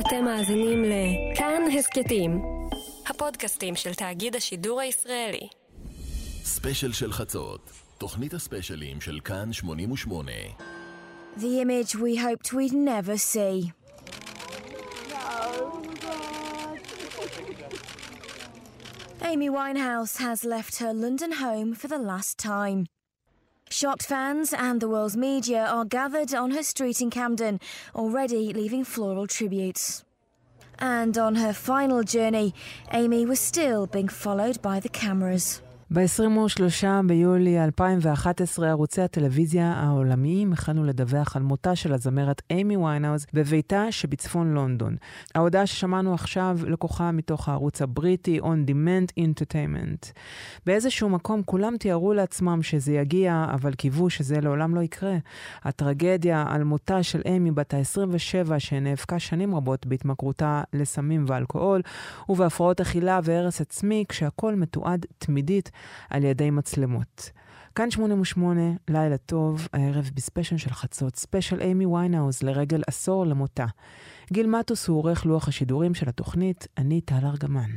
אתם מאזינים לכאן הסקטים, הפודקאסטים של תאגיד השידור הישראלי. ספיישל של חצות, תוכנית הספיישלים של כאן 88. The image we hoped we'd never see. Amy Winehouse has left her London home for the last time. Shocked fans and the world's media are gathered on her street in Camden, already leaving floral tributes. And on her final journey, Amy was still being followed by the cameras. ב-23 ביולי 2011 ערוצי הטלוויזיה העולמיים החלו לדווח על מותה של הזמרת איימי ויינהאוס בביתה שבצפון לונדון. ההודעה ששמענו עכשיו לקוחה מתוך הערוץ הבריטי On Demand Entertainment. באיזשהו מקום כולם תיארו לעצמם שזה יגיע, אבל קיוו שזה לעולם לא יקרה. הטרגדיה על מותה של איימי בת ה-27 שנאבקה שנים רבות בהתמכרותה לסמים ואלכוהול ובהפרעות אכילה והרס עצמי, כשהכל מתועד תמידית על ידי מצלמות. כאן 88, לילה טוב, הערב בספיישל של חצות, ספיישל איימי ויינהאוס לרגל עשור למותה. גיל מטוס הוא עורך לוח השידורים של התוכנית, אני טל ארגמן.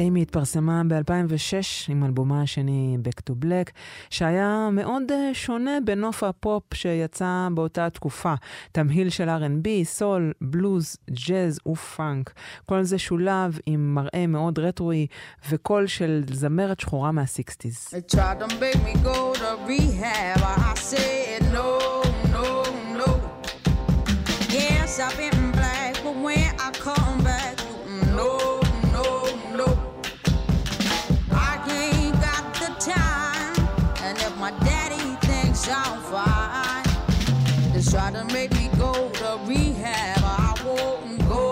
איימי התפרסמה ב-2006 עם אלבומה השני Back to Black, שהיה מאוד שונה בנוף הפופ שיצא באותה תקופה. תמהיל של R&B, סול, בלוז, ג'אז ופאנק. כל זה שולב עם מראה מאוד רטרואי וקול של זמרת שחורה מה-60s. They tried to make me go to rehab, I said no, no, no. Yes, I've been black, but when I come back, no. I'm fine. They try to make me go to rehab. I won't go,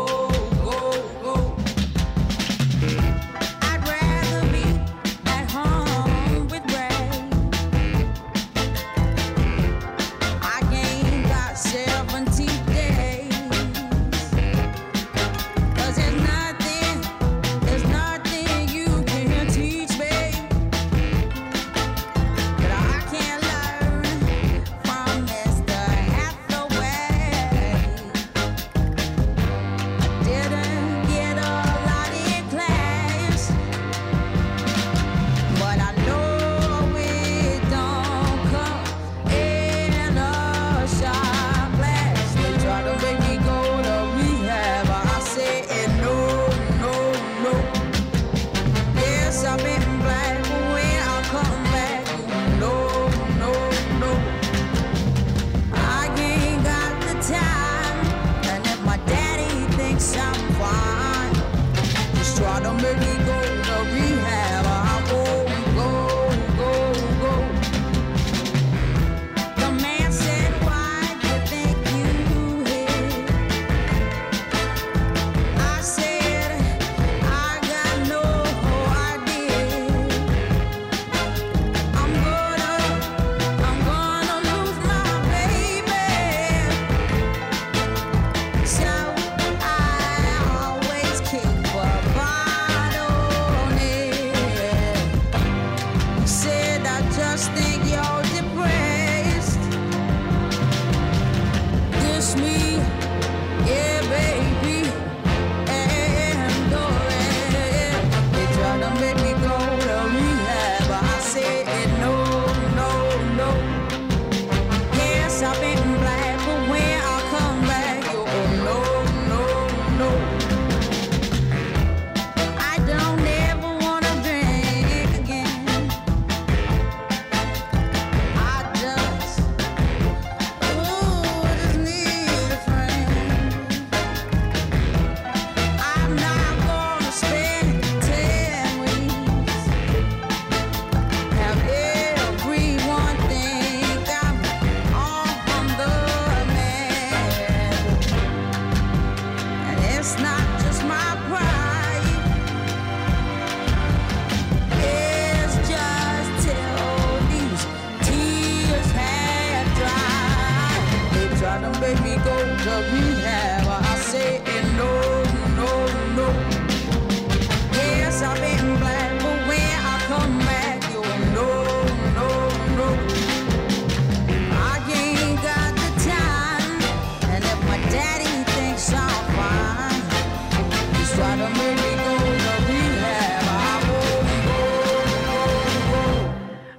go, go. I'd rather be at home with Ray. I ain't got 17 days. 'Cause there's nothing you can teach me. But I can't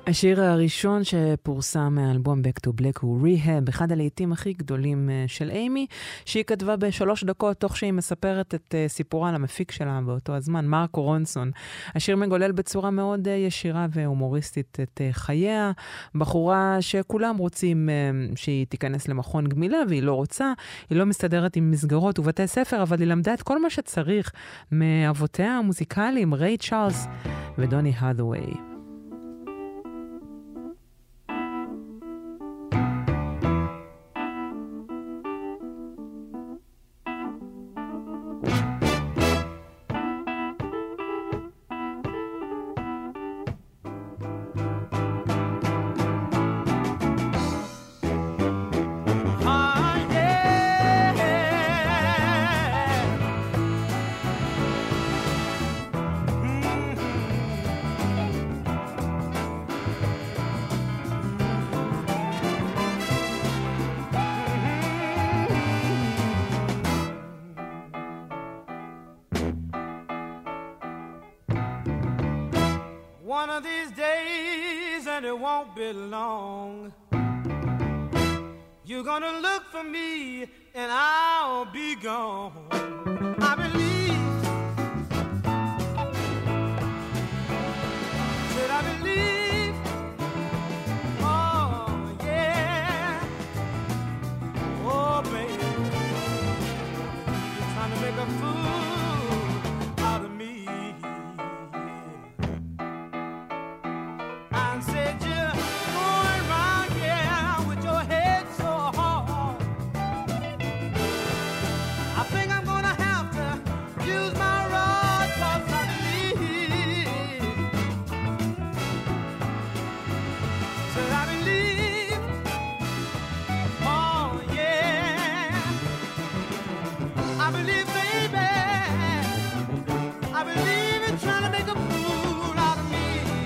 השיר הראשון שפורסם מהאלבום Back to Black הוא Rehab, אחד הלהיטים הכי גדולים של איימי, שהיא כתבה ב3 דקות תוך שהיא מספרת את סיפורה למפיק שלה באותו הזמן, מרק רונסון. השיר מגולל בצורה מאוד ישירה והומוריסטית את חייה, בחורה שכולם רוצים שהיא תיכנס למכון גמילה והיא לא רוצה, היא לא מסתדרת עם מסגרות ובתי ספר, אבל היא למדה את כל מה שצריך מאבותיה המוזיקליים, ריי צ'ארלס ודוני האדווי. One of these days, and it won't be long, you're gonna look for me, and I'll be gone. I believe that I believe, oh yeah, oh baby, you're trying to make a fool out of me. I said you're going round, yeah, with your head so hard. I think I'm gonna have to use my rod, 'cause I believe. So I believe, oh yeah, I believe, baby, I believe in trying to make a fool out of me.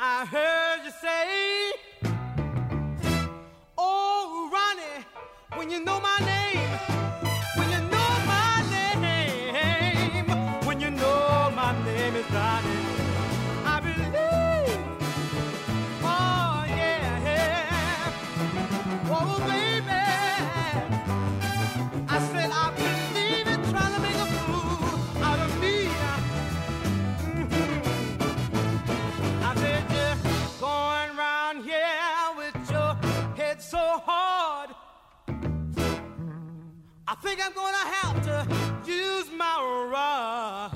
I heard you say, oh Ronnie, when you know my name, when you know my name, when you know my name is Ronnie, I believe, oh yeah, yeah. Oh baby, I said I believe in trying to make a fool out of me. I said you're going round here with your head so hard. I think I'm gonna have to use my rod.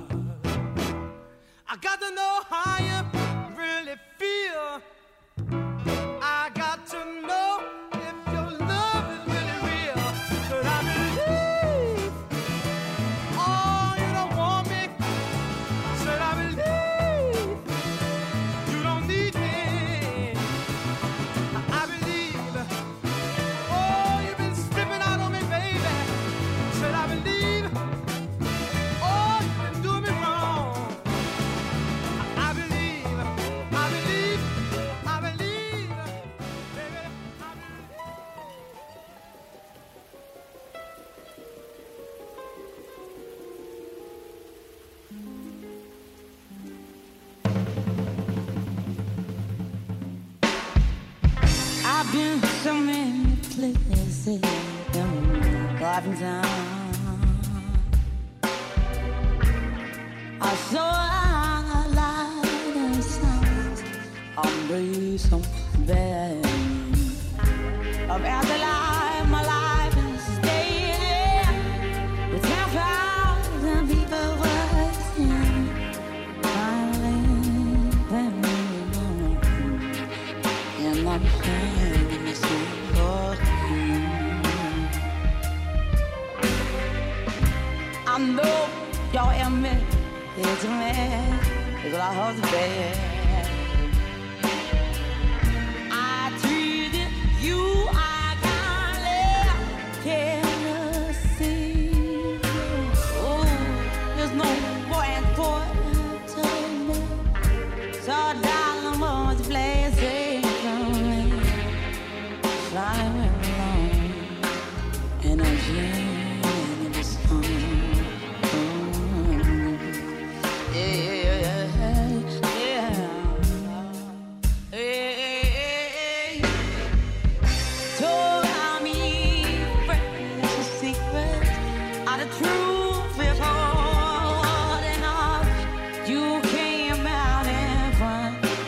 I got to know how you really feel. I got to know if your love is really real. But I believe, oh, you don't want me. Said I believe, you don't need me. I believe, oh, you've been stripping out on me, baby. Said I believe, oh, you've been doing me wrong. I believe, I believe, I believe, baby, I believe. I've been to so many places, down Garden Town. I saw a light and sound on the some bed of afterlife. My life is staying with 10,000 people watching. Finally, then and I'm playing the same old tune. I know y'all and me, it's a man, it's what I hold today. I treated you, I can't let see. Oh, there's no more and for to me. So darling, won't you please sing for me? Fly away alone, and I'm dreaming of this song.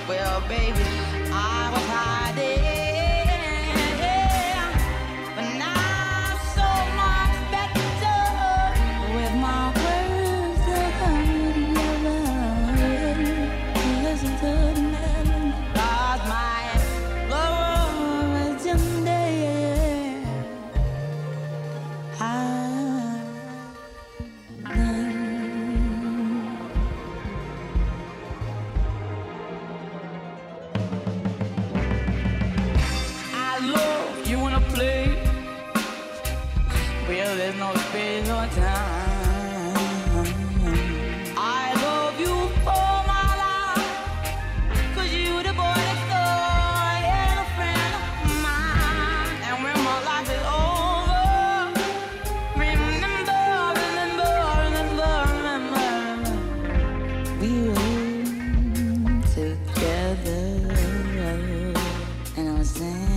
Well, baby, I was hiding. you wanna play, well there's no space or time. I love you for my life, 'cause you the boy next door and a friend of mine. And when my life is over, remember we were together and I was saying.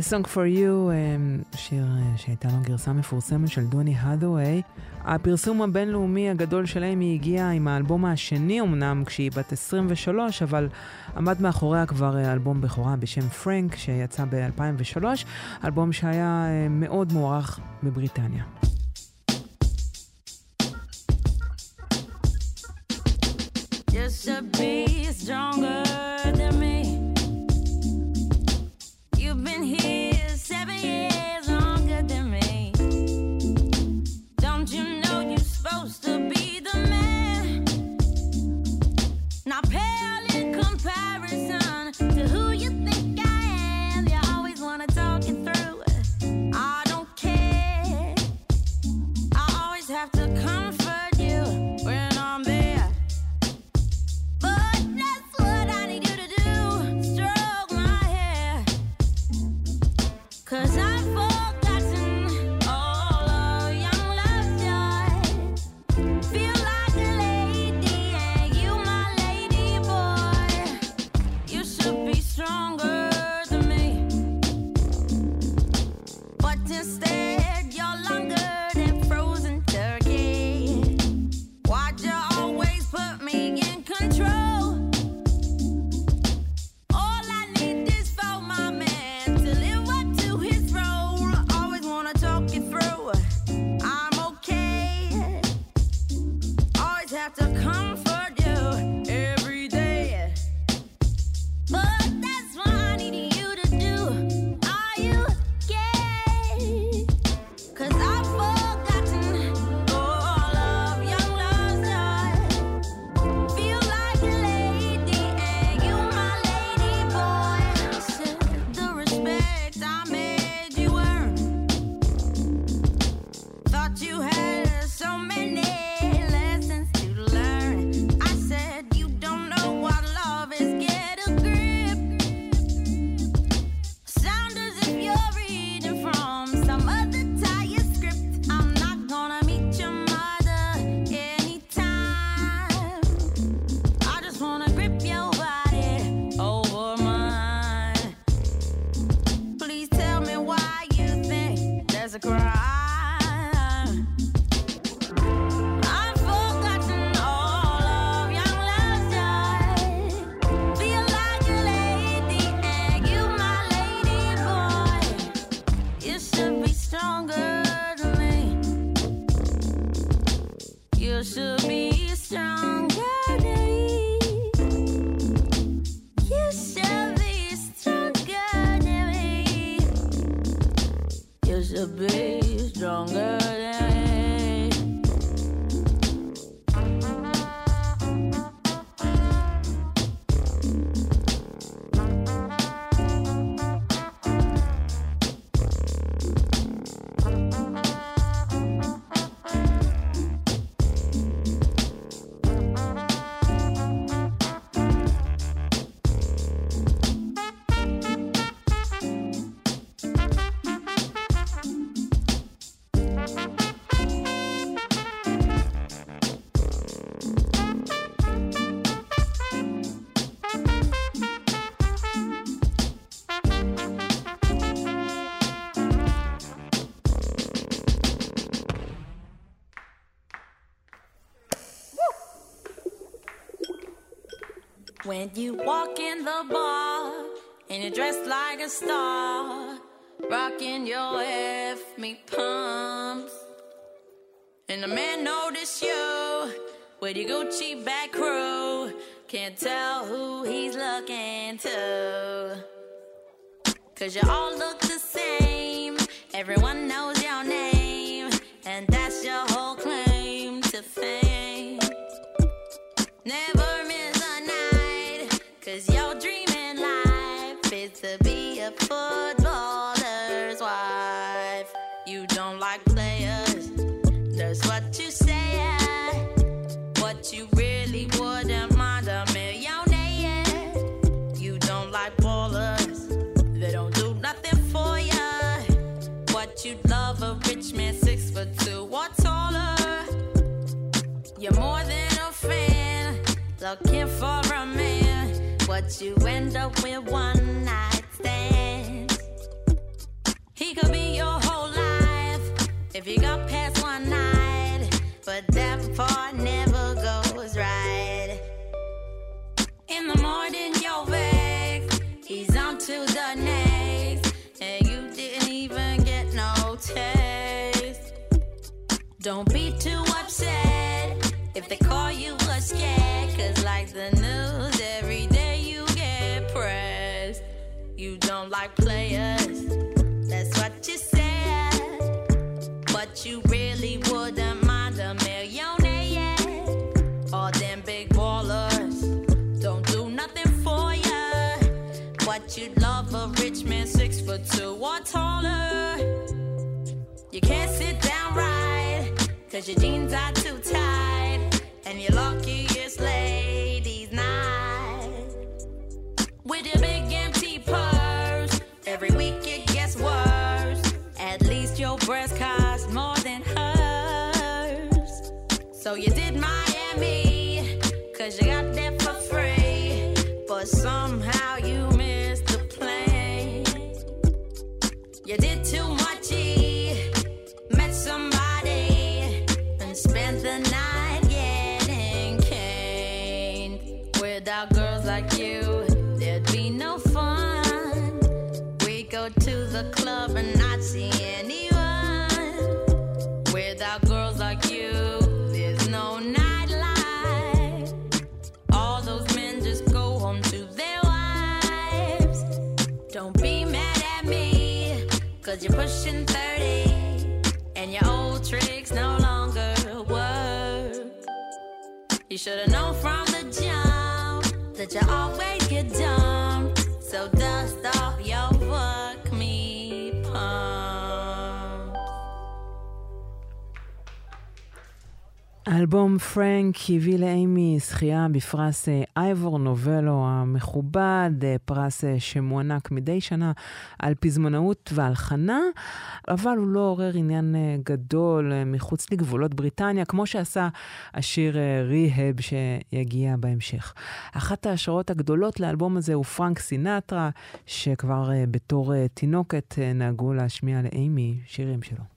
A Song for You, שיר שהייתה לו גרסה מפורסמת של דוני הדווי. הפרסום הבינלאומי הגדול שלהם היא הגיעה עם האלבום השני אמנם כשהיא בת 23, אבל עמד מאחוריה כבר אלבום בכורה בשם פרנק שיצא ב-2003, אלבום שהיה מאוד מוערך בבריטניה. Just to be stronger than me. You've been here 7 years longer than me. Don't you know you're supposed to be the man? Not pale in comparison to who you think I am. You always wanna talk it through. I don't care. I always have to comfort you when I'm there. But that's what I need you to do. Stroke my hair. 'Cause I Feel like a lady, yeah, you my lady boy. When you walk in the bar and you're dressed like a star, rocking your F me pumps, and the man notice you with your Gucci back crew, can't tell who he's looking to, 'cause you all look the same, everyone knows your name, and that's your whole claim to fame. Never miss a night, 'cause your dream in life is to be a footballer's wife. You don't like players, that's what you say, but you really wouldn't mind a millionaire. You don't like ballers, they don't do nothing for you, but you love a rich man 6'2" or taller. You're more than a fan, looking for a man, but you end up with one night stands. He could be your whole life if you got past one night, but that part never goes right. In the morning you're vexed, he's on to the next, and you didn't even get no taste. Don't be too upset if they call you a scared, 'cause like the news every day you get pressed. You don't like players, that's what you said, but you really wouldn't mind a millionaire. All them big ballers don't do nothing for you, but you love a rich man 6'2" or taller. You can't sit down right, 'cause your jeans are too tight, and you're lucky it's ladies' night. With your big empty purse, every week it gets worse. At least your breast costs more than hers. So you did Miami, 'cause you got that for free, but somehow you missed the plane. You did too much, met somebody, and spent the night getting caned. Without girls like you, there'd be no fun. Go to the club and not see anyone. Without girls like you, there's no nightlife. All those men just go home to their wives. Don't be mad at me, 'cause you're pushing 30, and your old tricks no longer work. You should've known from the jump that you always get dumped. So dust off your fuck me pumps. האלבום פרנק הביא לאיימי זכייה בפרס אייבור נובלו המכובד, פרס שמוענק מדי שנה על פזמונאות והלחנה, אבל הוא לא עורר עניין גדול מחוץ לגבולות בריטניה, כמו שעשה השיר ריהב שיגיע בהמשך. אחת ההשראות הגדולות לאלבום הזה הוא פרנק סינטרה, שכבר בתור תינוקת נהגו להשמיע לאיימי שירים שלו.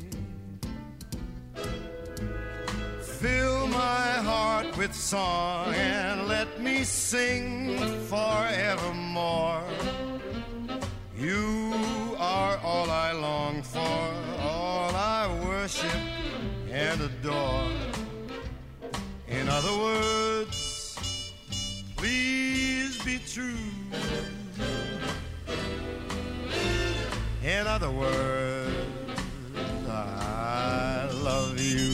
Fill my heart with song and let me sing forevermore. You are all I long for, all I worship and adore. In other words, please be true. In other words, I love you.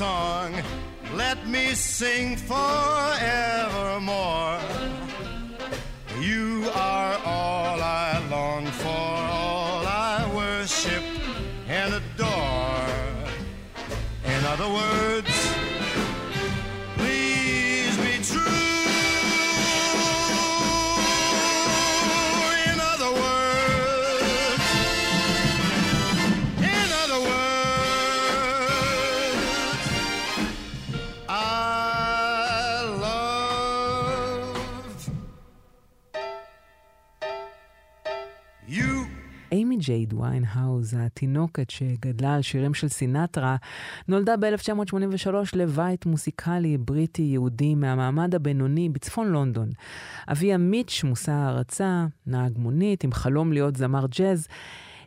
song, let me sing forevermore. You are all I long for, all I worship and adore. In other words, please be true. In other words, I love you. איימי ווינהאוס, התינוקת שגדלה על שירים של סינטרה, נולדה ב-1983 לבית מוסיקלי בריטי-יהודי מהמעמד הבינוני בצפון לונדון. אביה מיץ' מושא הערצה, נהג מונית עם חלום להיות זמר ג'אז,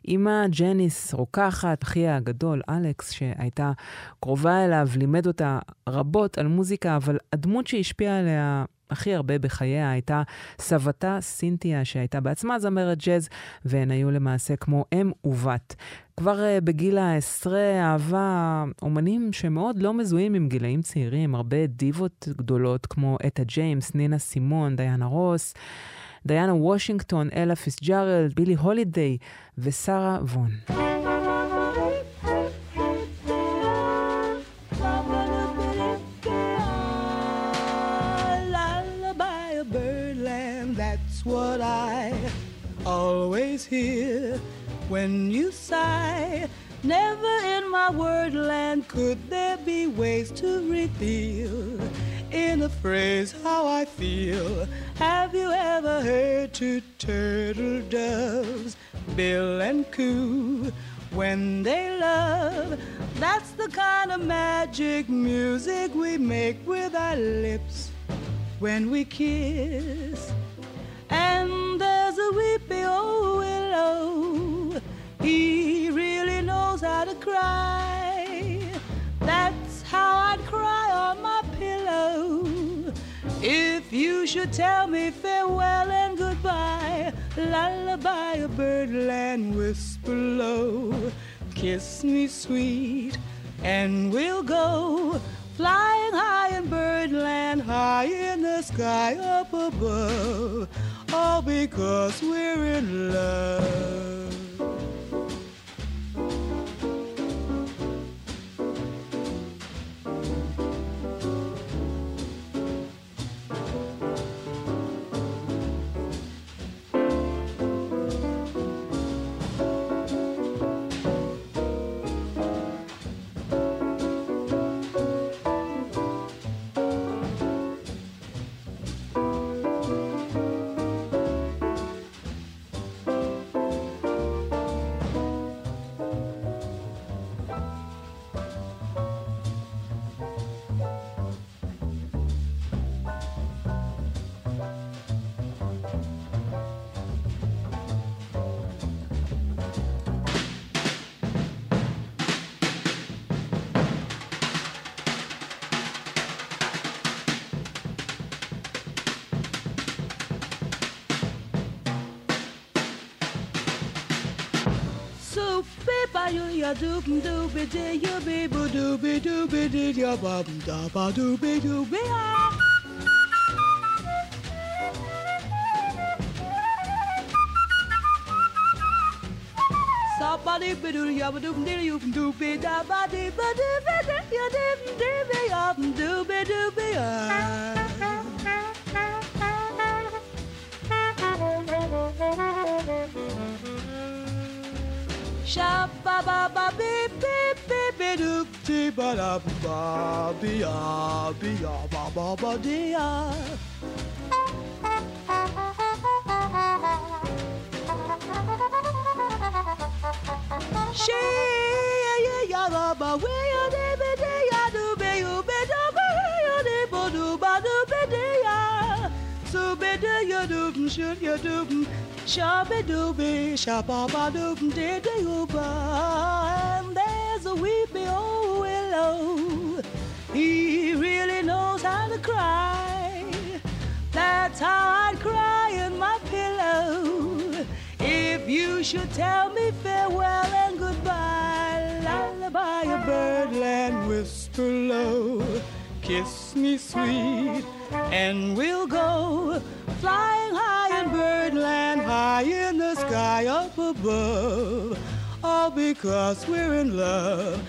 אמא ג'ניס רוקחת, אחיה הגדול אלכס שהייתה קרובה אליו, לימד אותה רבות על מוזיקה, אבל הדמות שהשפיעה עליה הכי הרבה בחייה הייתה סבתה סינתיה, שהייתה בעצמה זמרת ג'אז, והן היו למעשה כמו אם ובת. כבר בגיל העשרה אהבה אומנים שמאוד לא מזוהים עם גילאים צעירים, הרבה דיבות גדולות כמו אטה ג'יימס, נינה סימון, דיאנה רוס, דיאנה וושינגטון, אלה פיסג'רלד, בילי הולידיי ושרה וון. What I always hear when you sigh, never in my word land could there be ways to reveal in a phrase how I feel. Have you ever heard two turtle doves bill and coo when they love? That's the kind of magic music we make with our lips when we kiss. And there's a weepy old willow, he really knows how to cry. That's how I'd cry on my pillow if you should tell me farewell and goodbye. Lullaby a birdland whisper low, kiss me sweet and we'll go flying high in birdland, high in the sky up above, all because we're in love. Ya doop doop dee ya be bo doop dee ya ba da ba doop be ya. Somebody be do ya ba doop dee you doop be da ba dee ba doop ya be ya doop be ya. Sha ba ba ba be be be do ti ba la ba be ya ba ba ba de ya. She ya ya ba ba we ya de ya do be you be do ba ya de ba do be de ya. So be de ya do should ya do. Shabba-dooby, shabba-ba-doob, dee-dee-ooba. And there's a weepy old willow, he really knows how to cry. That's how I'd cry in my pillow if you should tell me farewell and goodbye. Lullaby a birdland whisper super low. Kiss me sweet and we'll go flying high in Birdland, high in the sky up above, all because we're in love.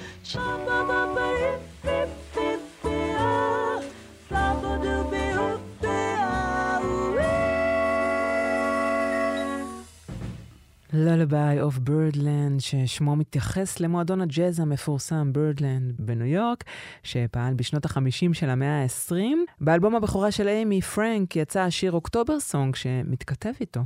Lullaby of Birdland, ששמו מתייחס למועדון הג'אז המפורסם בירדלנד בניו יורק, שפעל בשנות ה-50 של המאה ה-20. באלבום הבכורה של איימי, פרנק, יצא השיר אוקטובר סונג שמתכתב איתו.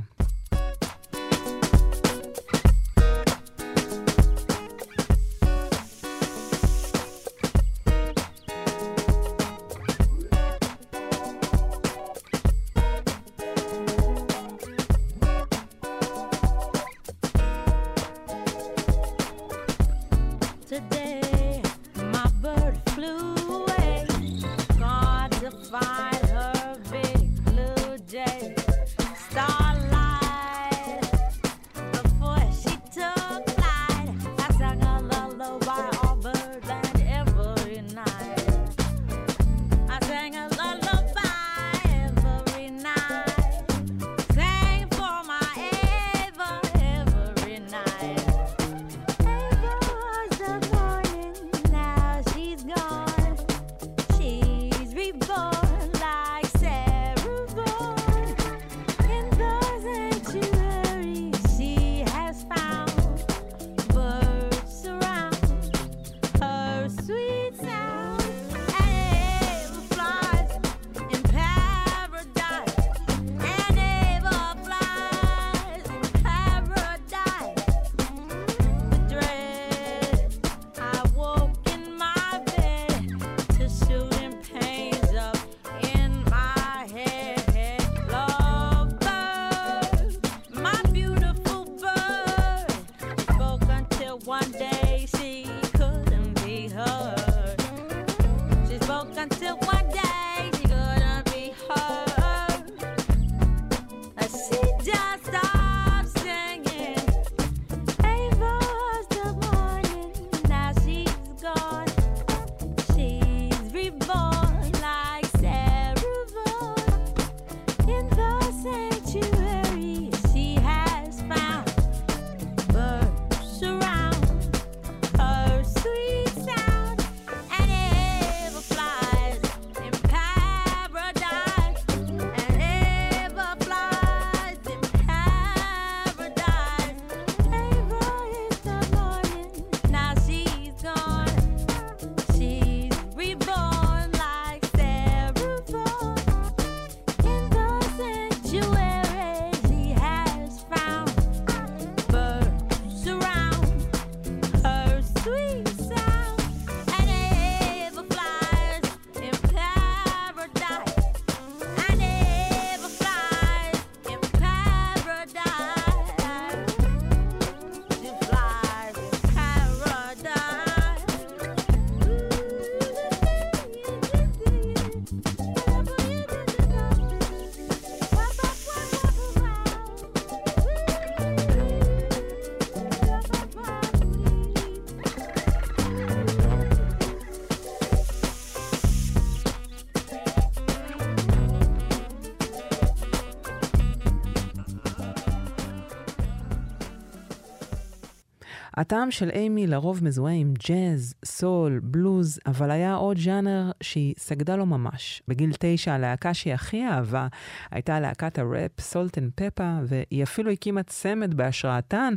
הטעם של איימי לרוב מזוהה עם ג'אז, סול, בלוז, אבל היה עוד ז'אנר שהיא סגדה לו ממש. בגיל 9, הלהקה שהיא הכי אהבה הייתה להקת הראפ סולט אנד פפה, והיא אפילו הקימה צמד בהשראתן,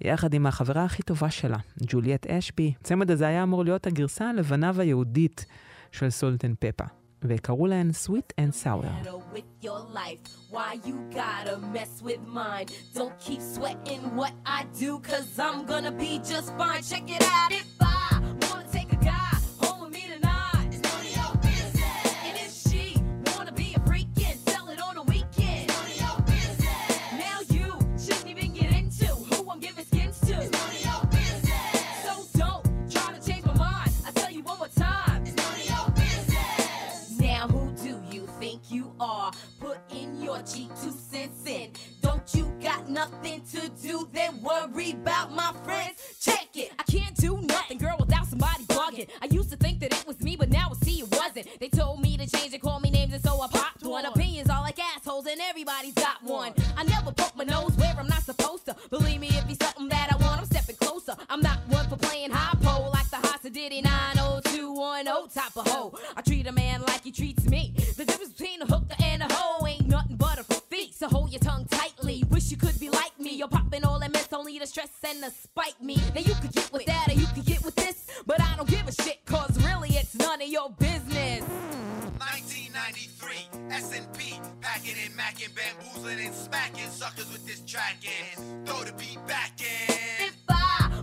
יחד עם החברה הכי טובה שלה, ג'וליאט אשבי. הצמד הזה היה אמור להיות הגרסה הלבנה והיהודית של סולט אנד פפה. וקראו להן Sweet and Sour. Why you gotta mess with mine? Don't keep sweating what I do, cause I'm gonna be just fine. Check it out. If I wanna take a guy home with me tonight, it's none of your business. And if she wanna be a freakin', sell it on a weekend, it's none of your business. Now you shouldn't even get into who I'm giving skin to, it's none of your business. So don't try to change my mind, I tell you one more time, it's none of your business. Now who do you think you are? Put in your cheek 2 cents in. Don't you got nothing to do, then worry about my friends. Check it, I can't do nothing, girl, without somebody bugging. I used to think that it was me, toes and everybody's got one. I never poke my nose where I'm not supposed to. Believe me, if it's something that I want, I'm stepping closer. I'm not one for playing high pole like the Hossa did in 90210 type of hoe. I treat a man like he treats me. The difference between a hooker and a hoe ain't nothing but a feet. So hold your tongue tightly. Wish you could be like me. You're popping all that mess, only the stress and the spike me. Now you could get with that or you could get with this, but I don't give a shit cause really it's none of your business. 1993, S&P, packing and macking, bamboozling and smacking suckers with this track and throw the beat back in. If I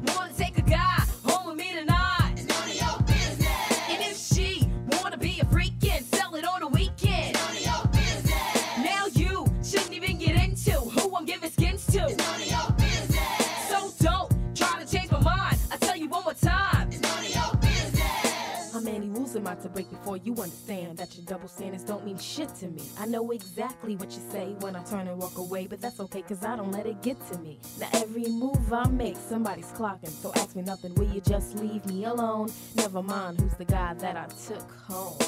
wanna take a guy home with me tonight, it's none of your business. And if she wanna be a freak and sell it on a weekend, it's none of your business. Now you shouldn't even get into who I'm giving skins to, it's none of your business. So don't try to change my mind, I tell you one more time, it's none of your business. How many rules am I to break before you understand that your double standards don't mean shit to me? I know exactly what you say when I turn and walk away, but that's okay cause I don't let it get to me. Now every move I make, somebody's clocking, so ask me nothing, will you just leave me alone? Never mind who's the guy that I took home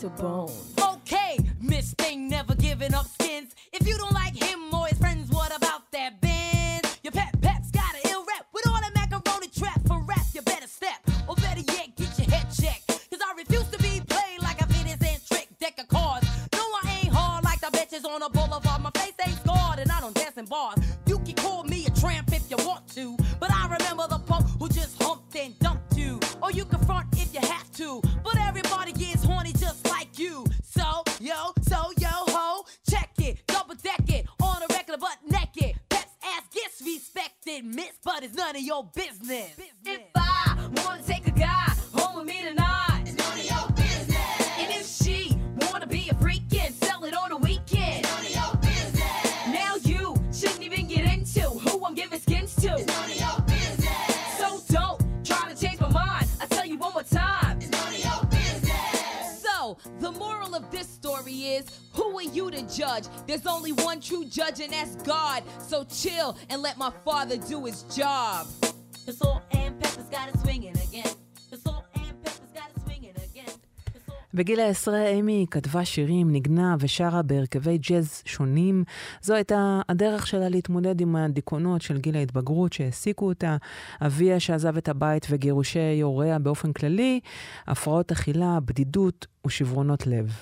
to bone. Okay, Miss Thing never giving up skins. If you don't like him or his friends, what about that Benz? Your pet pep's got an ill rep with all that macaroni trap. For rap, you better step, or better yet, get your head checked. Cause I refuse to be played like a Venus and trick deck of cards. No, I ain't hard like the bitches on the boulevard. My face ain't scarred and I don't dance in bars. You can call me a tramp if you want to, but I remember the punk who just humped and dumped you. Or you can front if you have to, but everybody gets horny just like you. So yo ho, check it, double deck it, on a regular but naked. Pets ass gets respected, miss, but it's none of your business. If I wanna take a guy home with me tonight, it's none of your business. And if she wanna be a freak and sell it on a weekend, it's none of your business. Now you shouldn't even get into who I'm giving skins to, it's none of your business. So don't try to change my mind, I tell you one more time, it's none of your business. So the moral of this story is, who are you to judge? There's only one true judge and that's God. So chill and let my father do his job. The Salt-N-Pepa's got it swinging again. The Salt-N-Pepa's got it swinging again. בגיל העשרה איימי כתבה שירים, נגנה ושרה בהרכבי ג'אז שונים. זו הייתה הדרך שלה להתמודד עם הדיכאונות של גיל ההתבגרות שהעסיקו אותה, אביה שעזב את הבית וגירושי הוריה באופן כללי, הפרעות אכילה, בדידות ושברונות לב.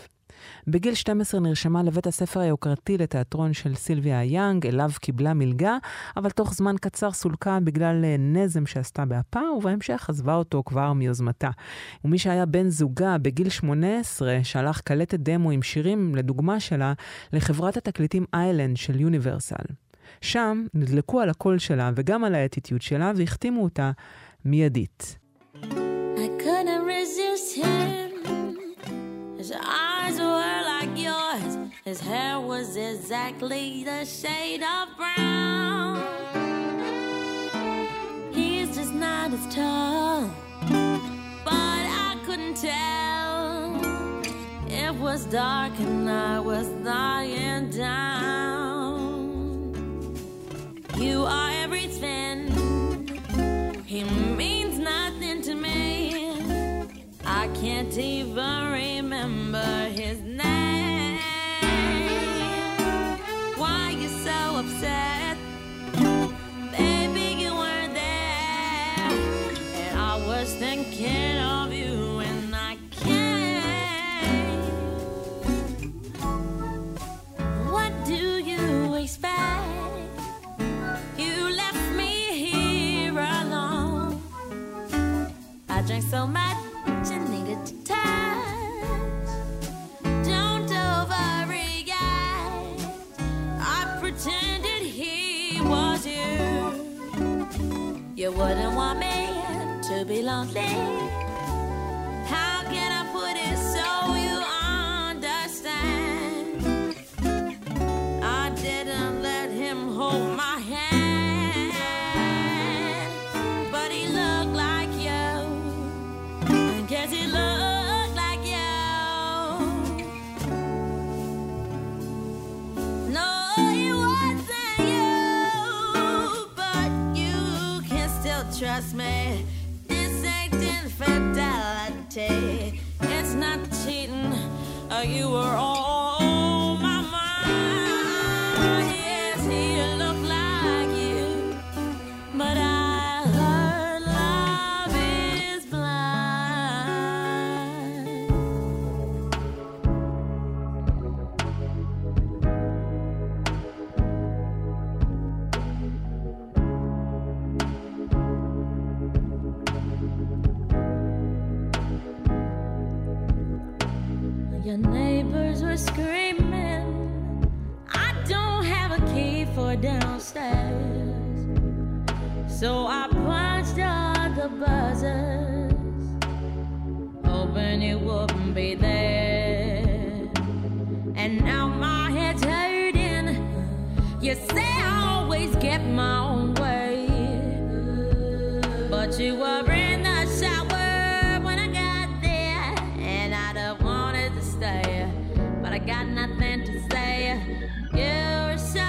בגיל 12 נרשמה לבית הספר היוקרתי לתיאטרון של סילביה יאנג, אליו קיבלה מלגה, אבל תוך זמן קצר סולקה בגלל נזם שעשתה באפה, ובהמשך עזבה אותו כבר מיוזמתה. ומי שהיה בן זוגה בגיל 18 שלח קלטת דמו עם שירים, לדוגמה שלה, לחברת התקליטים איילנד של יוניברסל. שם נדלקו על הקול שלה וגם על האטיטיוד שלה והחתימו אותה מיידית. I couldn't resist him. His eyes were like yours. His hair was exactly the shade of brown. He's just not as tall, but I couldn't tell. It was dark and I was lying down. You are everything. He means nothing to me. I can't even remember his name. Why you so upset? Baby, you weren't there. And I was thinking of you and I came. What do you expect? You left me here alone. I drank so much and needed to touch. Don't overreact. I pretended he was you. You wouldn't want me to be lonely. How can I put it so you understand? I didn't let him hold my hand. Trust me, this ain't infidelity. It's not cheating. You were all buzzes, hoping it wouldn't be there. And now my head's hurting. You say I always get my own way, but you were in the shower when I got there, and I'd have wanted to stay, but I got nothing to say. You're so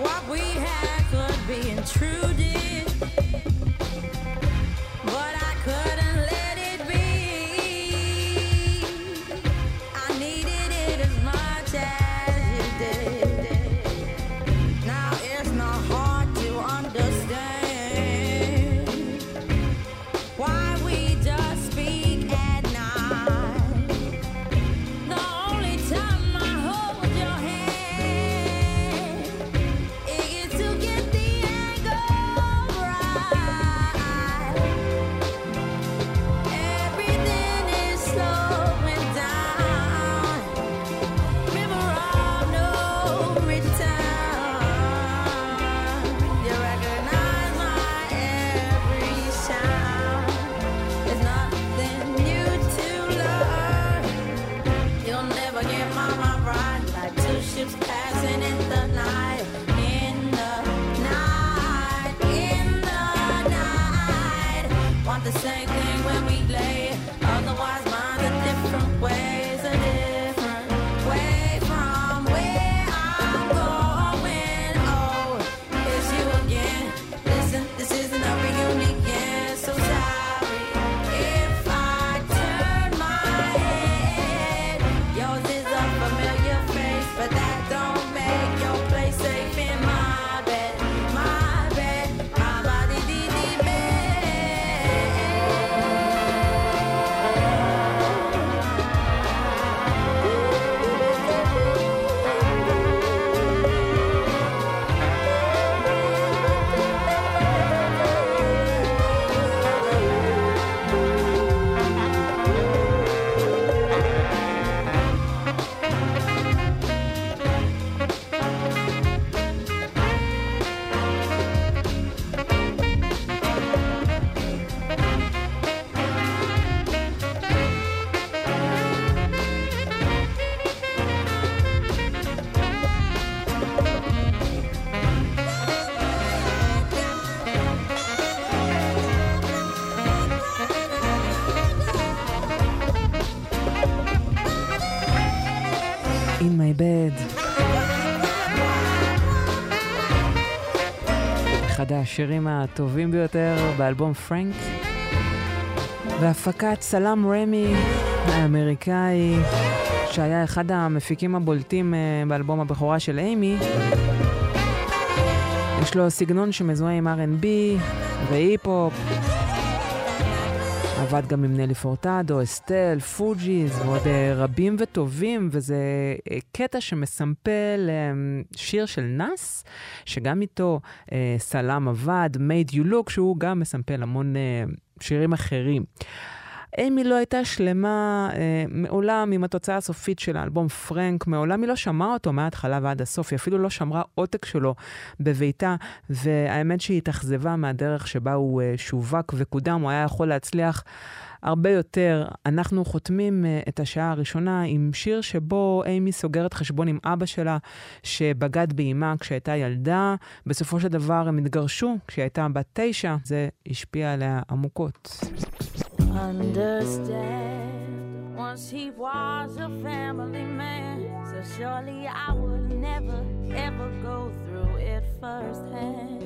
what we had could be intruded, but I couldn't let it be. I needed it as much as you did. Now it's not hard to understand why we just speak at night. The only time I hold your hand is to get the angle right. Everything is slowing down. River of no return. You recognize my every sound. There's nothing new to learn. You'll never get my ride like two ships passing in the night. In the night, in the night. Want the same thing when we lay. Otherwise, mine's a different way. It's a different way from where I'm going. Oh, it's you again. Listen, this isn't a reunion. So sorry if I turn my head. Yours is a familiar face, but that don't make your place safe in my bed. My bed, my body, dee In my bed. אחד השירים הטובים ביותר באלבום פרנק. והפקת סלאם רמי האמריקאי, שהיה אחד המפיקים הבולטים באלבום הבכורה של איימי. יש לו סגנון שמזוהה עם R&B והיפ-הופ. עבד גם עם נלי פורטדו, אסטל, פוג'יז ועוד רבים וטובים, וזה קטע שמסמפל שיר של נאס, שגם איתו סלאם עבד, Made You Look, שהוא גם מסמפל המון שירים אחרים. איימי לא הייתה שלמה מעולם עם התוצאה הסופית של האלבום פרנק, מעולם היא לא שמעה אותו מההתחלה ועד הסוף, היא אפילו לא שמרה עותק שלו בביתה, והאמת שהיא התאכזבה מהדרך שבה הוא שווק וקודם, הוא היה יכול להצליח הרבה יותר. אנחנו חותמים את השעה הראשונה עם שיר שבו איימי סוגרת חשבון עם אבא שלה, שבגד באימה כשהייתה ילדה, בסופו של דבר הם התגרשו כשהייתה בת 9, זה השפיע עליה עמוקות. Understand, once he was a family man, so surely I would never, ever go through it firsthand.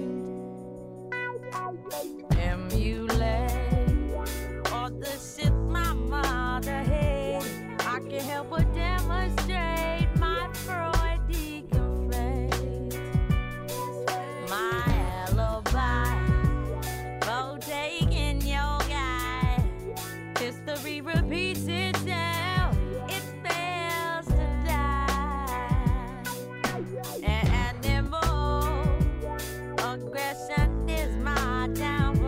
Emulate all the shit my mother had. I can't help but demonstrate my Freudian confession, my alibi. History repeats itself, it fails to die. An animal aggression is my downfall.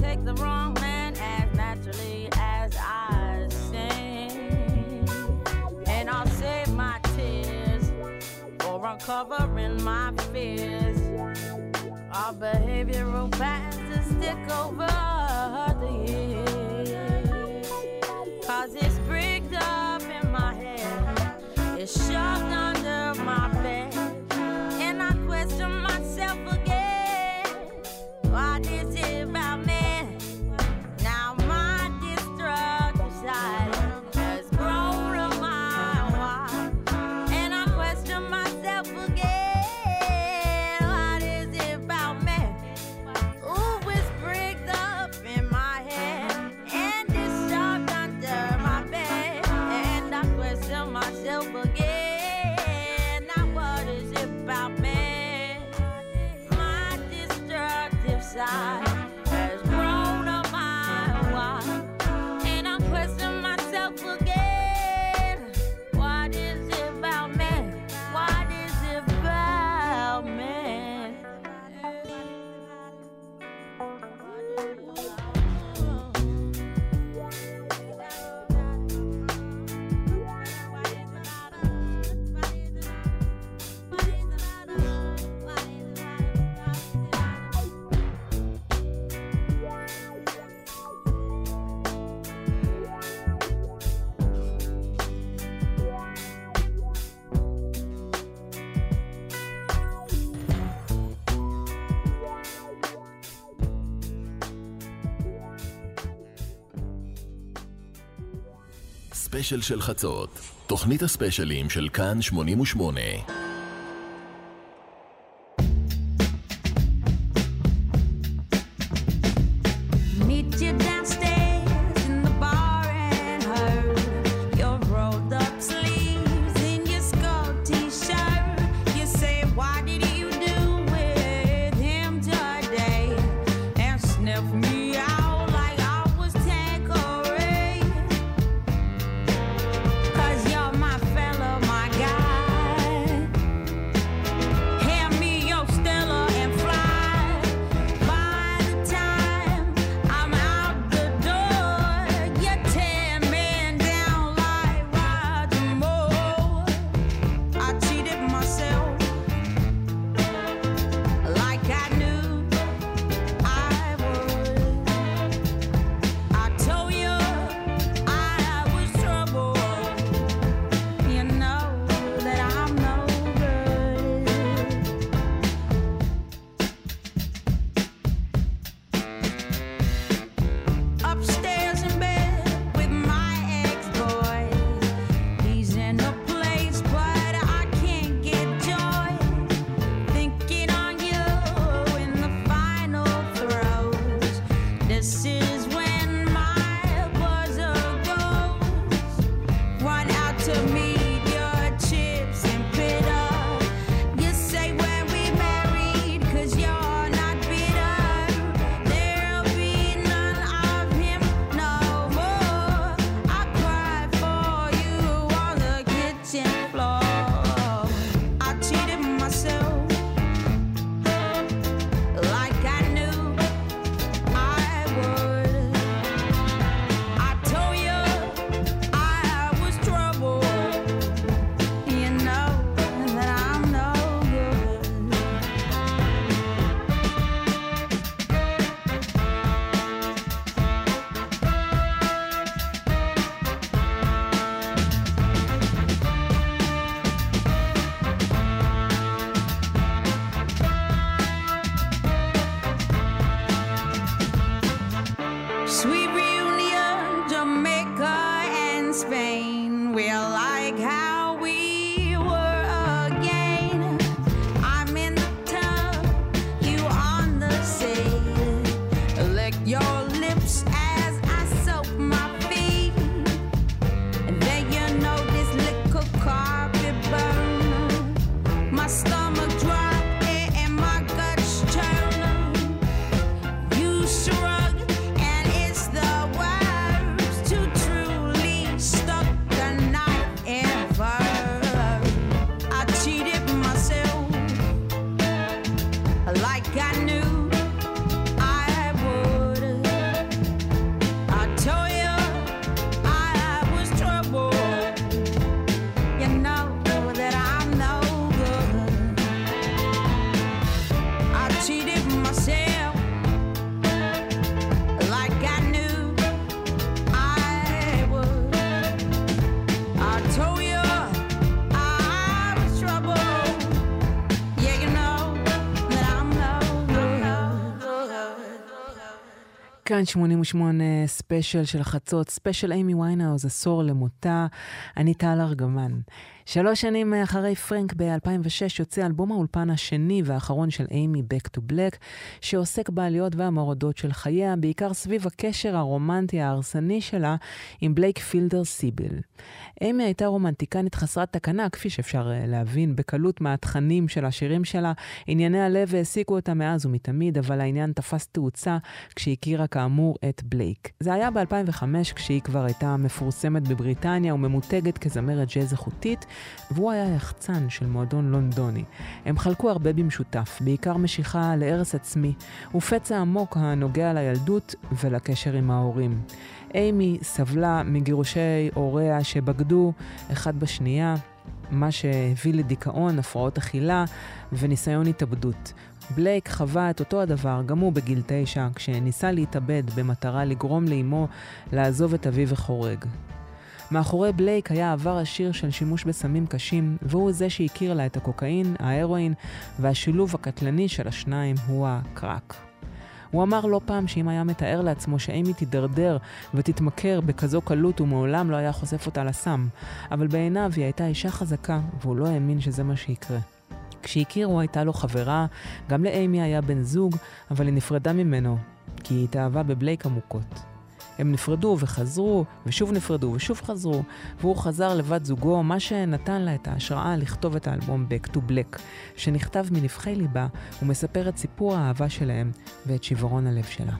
take the wrong man as naturally as I sing. And I'll save my tears for uncovering my fears. Our behavioral patterns that stick over the years. Cause it's bricked up in my head. It's shoved under my bed. And I question myself again. What is it about me? Now my destructive side has grown a mile wide. And I question myself again. What is it about me? Ooh, it's bricked up in my head. And it's shoved under my bed. And I question myself again. Now what is it about me? I has grown up my wife, and I question myself again. What is it about me? What is it about me? ספיישל של חצות, תוכנית הספיישלים של כאן 88. Like I knew I would. כאן 88 ספיישל של החצות, ספיישל איימי ווינהאוס, עשור למותה. אני טל ארגמן. 3 שנים אחרי פרנק ב-2006 יוצא אלבום האולפן השני והאחרון של איימי, Back to Black, שעוסק בעליות והמורדות של חייה, בעיקר סביב הקשר הרומנטי ההרסני שלה עם בלייק פילדר-סיביל. איימי הייתה רומנטיקנית חסרת תקנה, כפי שאפשר להבין בקלות מהתכנים של השירים שלה. ענייני הלב העסיקו אותה מאז ומתמיד, אבל העניין תפס תאוצה כשהכירה כאמור את בלייק. זה היה ב-2005 כשהיא כבר הייתה מפורסמת בבריטניה וממותגת כזמרת ג'אז איכותית, והוא היה יחצן של מועדון לונדוני. הם חלקו הרבה במשותף, בעיקר משיכה לארץ עצמי, ופצע עמוק הנוגע לילדות ולקשר עם ההורים. איימי סבלה מגירושי הוריה שבגדו אחד בשנייה, מה שהביא לדיכאון, הפרעות אכילה וניסיון התאבדות. בלייק חווה את אותו הדבר גם הוא בגיל 9 כשניסה להתאבד במטרה לגרום לאמו לעזוב את אביו וחורג. מאחורי בלייק היה עבר עשיר של שימוש בסמים קשים, והוא זה שהכיר לה את הקוקאין, ההרואין, והשילוב הקטלני של השניים הוא הקרק. הוא אמר לא פעם שאם היה מתאר לעצמו שאיימי תידרדר ותתמכר בכזו קלות ומעולם לא היה חושף אותה לסם, אבל בעיניו היא הייתה אישה חזקה והוא לא האמין שזה מה שיקרה. כשהכירו הייתה לו חברה, גם לאיימי היה בן זוג, אבל היא נפרדה ממנו, כי היא התאהבה בבלייק עמוקות. הם נפרדו וחזרו, ושוב נפרדו ושוב חזרו, והוא חזר לבת זוגו, מה שנתן לה את ההשראה לכתוב את האלבום Back to Black, שנכתב מנפחי ליבה ומספר את סיפור האהבה שלהם ואת שברון הלב שלה.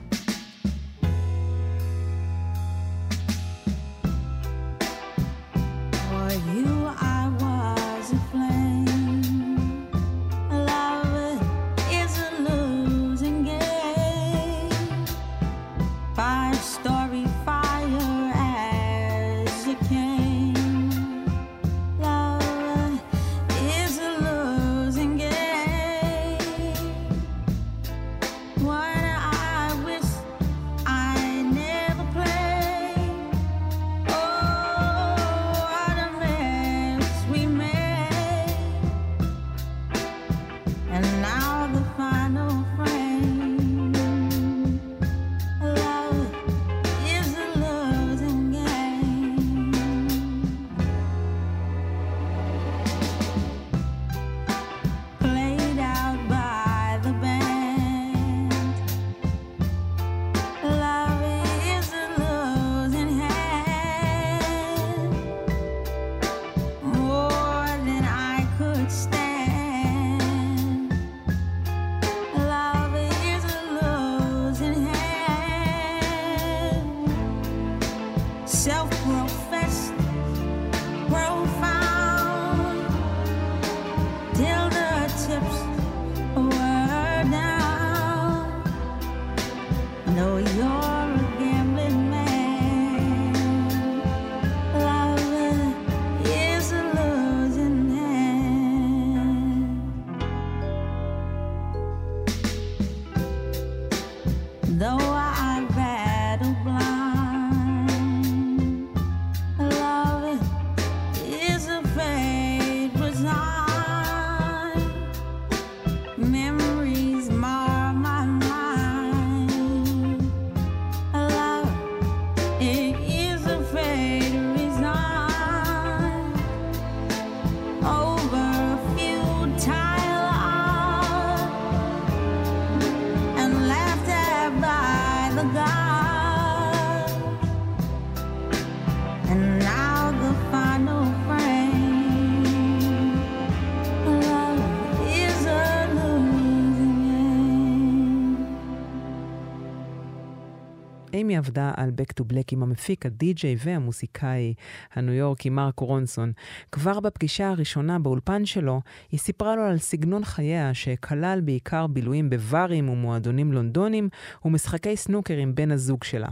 איימי עבדה על Back to Black עם המפיק, הדי-ג'יי והמוסיקאי הניו יורקי מרק רונסון. כבר בפגישה הראשונה באולפן שלו, היא סיפרה לו על סגנון חייה שכלל בעיקר בילויים בברים ומועדונים לונדונים ומשחקי סנוקר עם בן הזוג שלה.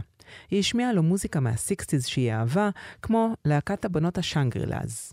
היא השמיעה לו מוזיקה מה-60s שהיא אהבה, כמו להקת הבנות השנגרילאז.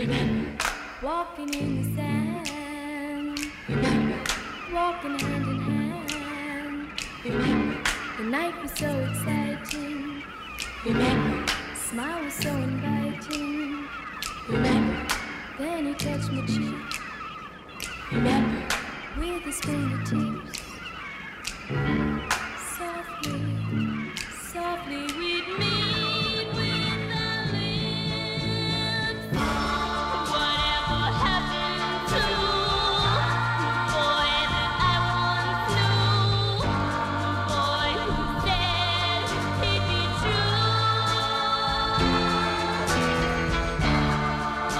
Remember walking in the sand. Remember walking hand in hand. Remember the night was so exciting. Remember the smile was so inviting. Remember then he touched my cheek. Remember with his fingertips. Softly, softly we'd meet with the lips. Whatever happened to the boy that I once knew? The boy who said he'd be true.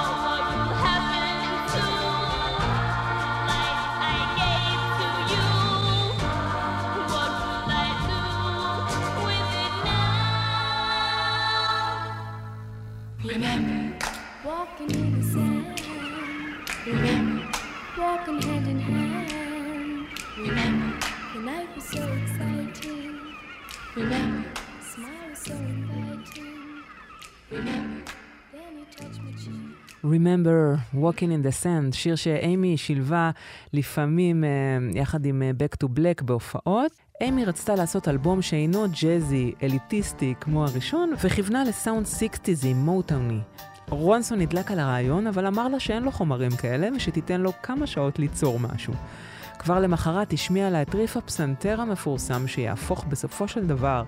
Oh, what will happen to life I gave to you? What will I do with it now? Remember walking in the sand. Remember walking hand in hand. Remember the night was so exciting. Remember the smile was so inviting. Remember then you touched my cheek. Remember Walking in the Sand, שיר שאיימי שילבה לפעמים יחד עם Back to Black בהופעות. איימי רצתה לעשות אלבום שאינו ג'אזי, אליטיסטי כמו הראשון, וכיוונה לסאונד 60s מוטאוני. רונסון נדלק על הרעיון, אבל אמר לה שאין לו חומרים כאלה ושתיתן לו כמה שעות ליצור משהו. כבר למחרת השמיע לה את ריף הפסנתר המפורסם שיהפוך בסופו של דבר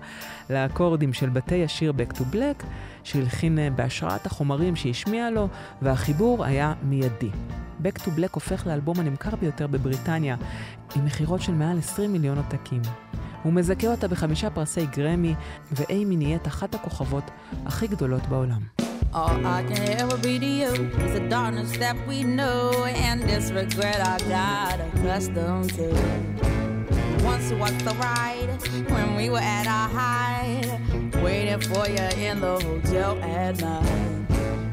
לאקורדים של בתי השיר Back to Black, שהלחין בהשראת החומרים שהשמיע לו, והחיבור היה מיידי. Back to Black הופך לאלבום הנמכר ביותר בבריטניה, עם מחירות של מעל 20 מיליון עותקים. הוא מזכה אותה ב5 פרסי גרמי, ואיימי נהיית אחת הכוכבות הכי גדולות בעולם. All I can ever be to you is the darkness that we know, and this regret I got accustomed to. Once was the ride when we were at our height, waiting for you in the hotel at night.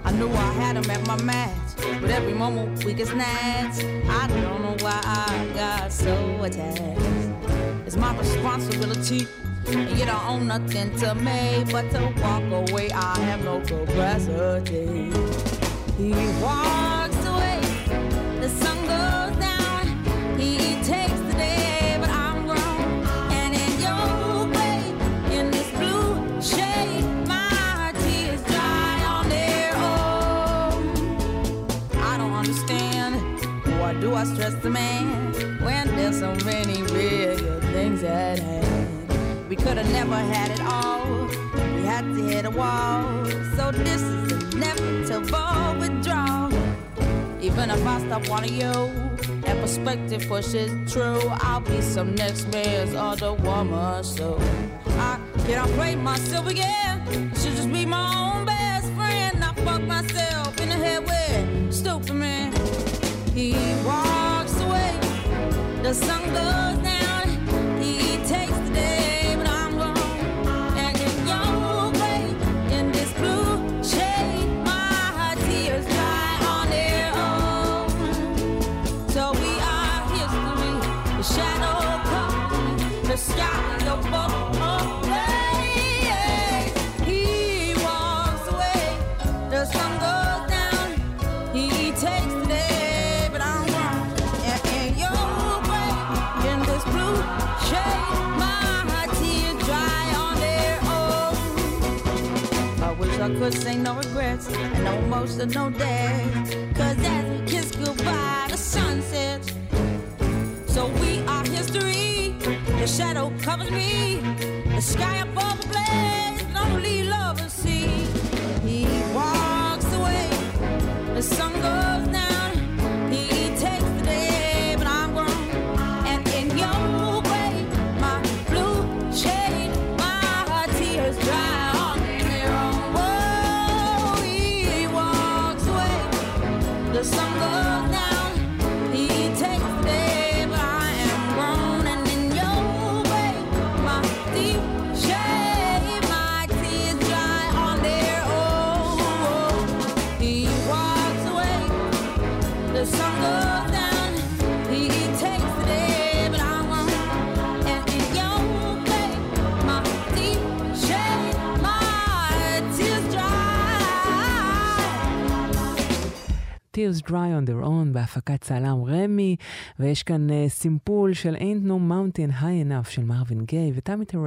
I knew I had him at my match, but every moment we get snatched. I don't know why I got so attached. It's my responsibility. You don't own nothing to me but to walk away. I have no capacity. He walks away, the sun goes down, he takes the day, but I'm grown, and in your way, in this blue shade, my tears dry on their own. I don't understand, why do I stress the man, when there's so many real things at hand? We could have never had it all. We had to hit a wall. So this is inevitable withdrawal. Even if I stop wanting you, and perspective pushes true, I'll be some next man's other woman. So I can't play myself again. Should just be my own best friend. I fuck myself in the head with stupid man. He walks away. The sun goes down. He takes the day. I could say no regrets, and no motion, no death, cause as we kiss goodbye, the sun sets. So we are history, the shadow covers me, the sky above the blaze, and only love will see. He walks away, the sun goes down, he takes the day, but I'm grown, and in your way, my blue shade, my tears dry. The sun goes down, he takes the day, but I am grown, and in your way, my deep shade, my tears Tears Dry on Their Own בהפקת צלם רמי, ויש כאן סימפול של Ain't No Mountain High Enough של מרווין גיי וטמי טרל.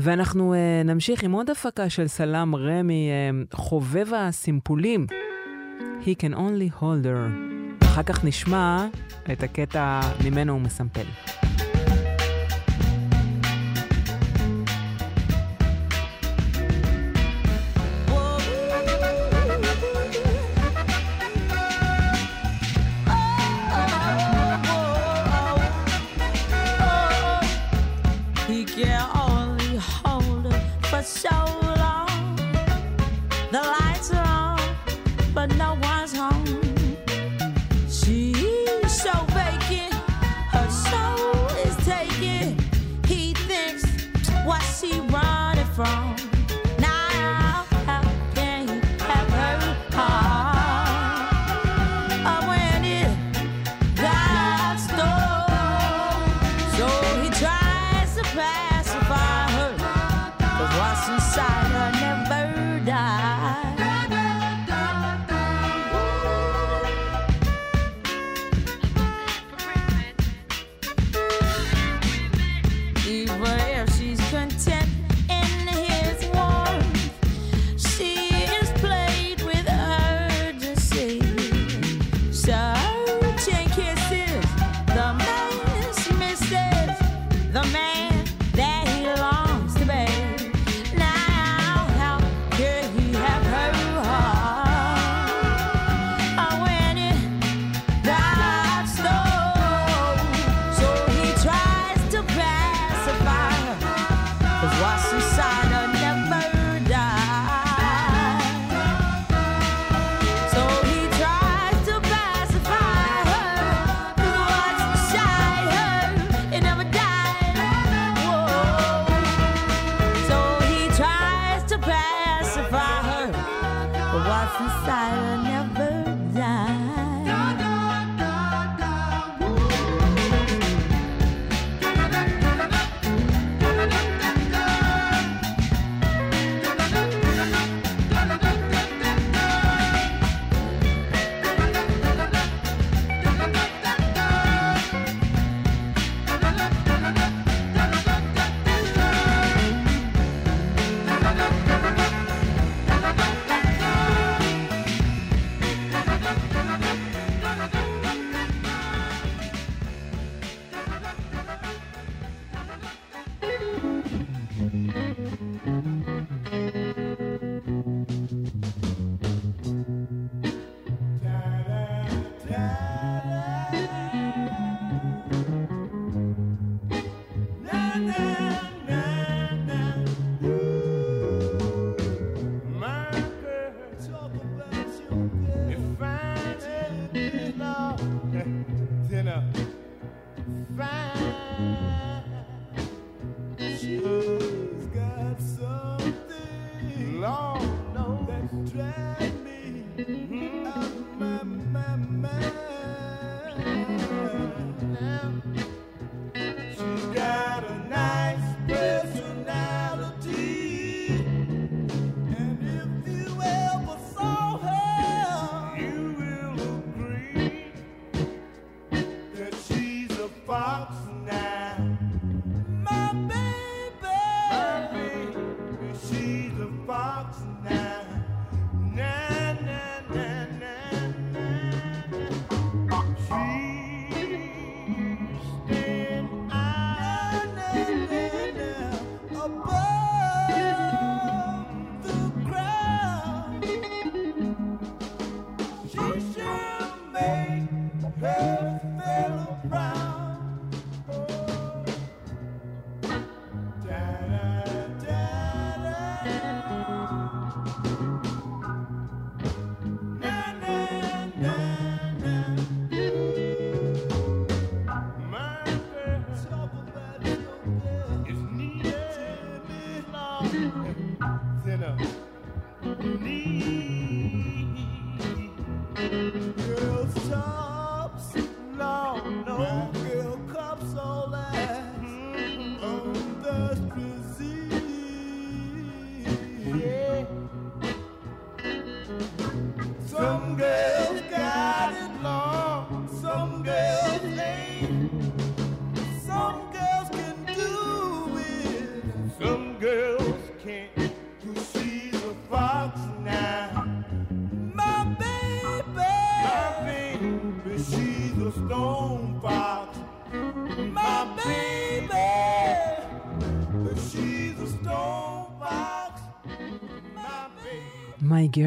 ואנחנו נמשיך עם עוד הפקה של סלם רמי, חובב הסימפולים, He Can Only Hold Her. אחר כך נשמע את הקטע ממנו הוא מסמפל.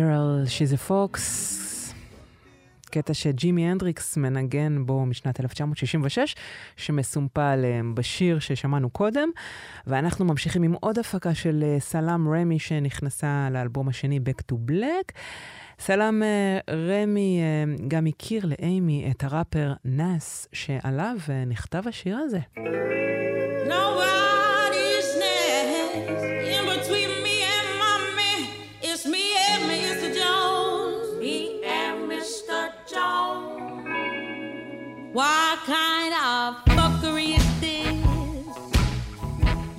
Girl, she's a fox, קטע שג'ימי הנדריקס מנגן בו משנת 1966, שמסומפל בשיר ששמענו קודם, ואנחנו ממשיכים עם עוד הפקה של סלאם רמי שנכנסה לאלבום השני Back to Black. סלאם רמי גם הכיר לאיימי את הראפר נאס, שעליו נכתב השיר הזה. What kind of fuckery is this?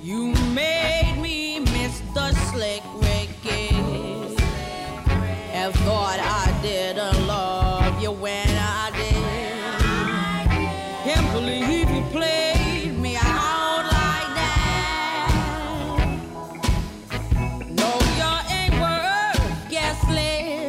You made me miss the slick reggae. And thought I didn't love you when I did. Can't believe you played me out like that. No, you ain't worth gaslighting.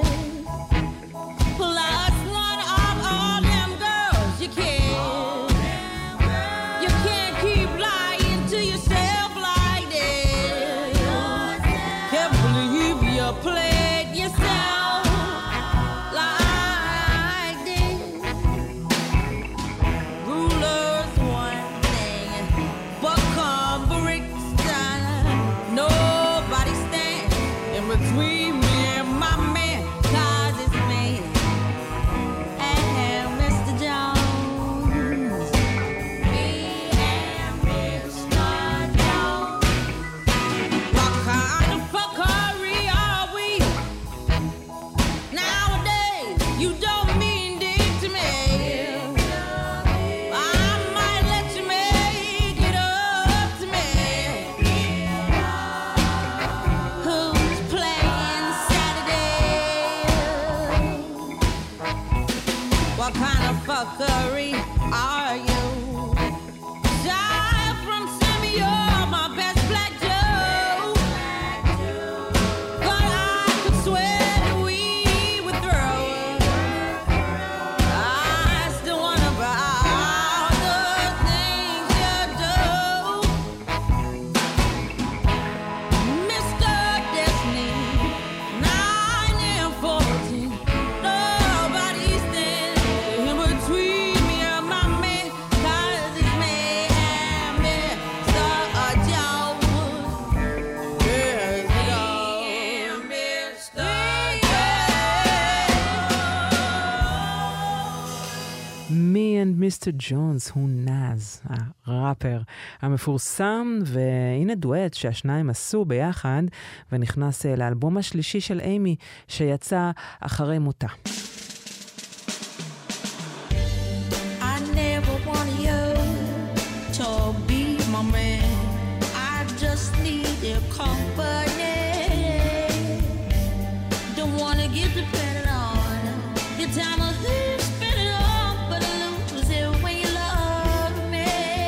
מיסטר ג'ונס הוא נאז, הראפר המפורסם, והנה דואט שהשניים עשו ביחד, ונכנס לאלבום השלישי של איימי, שיצא אחרי מותה. I never want you to be my man, I just need your company, don't want to get dependent on your time of this. But lose it when you love me.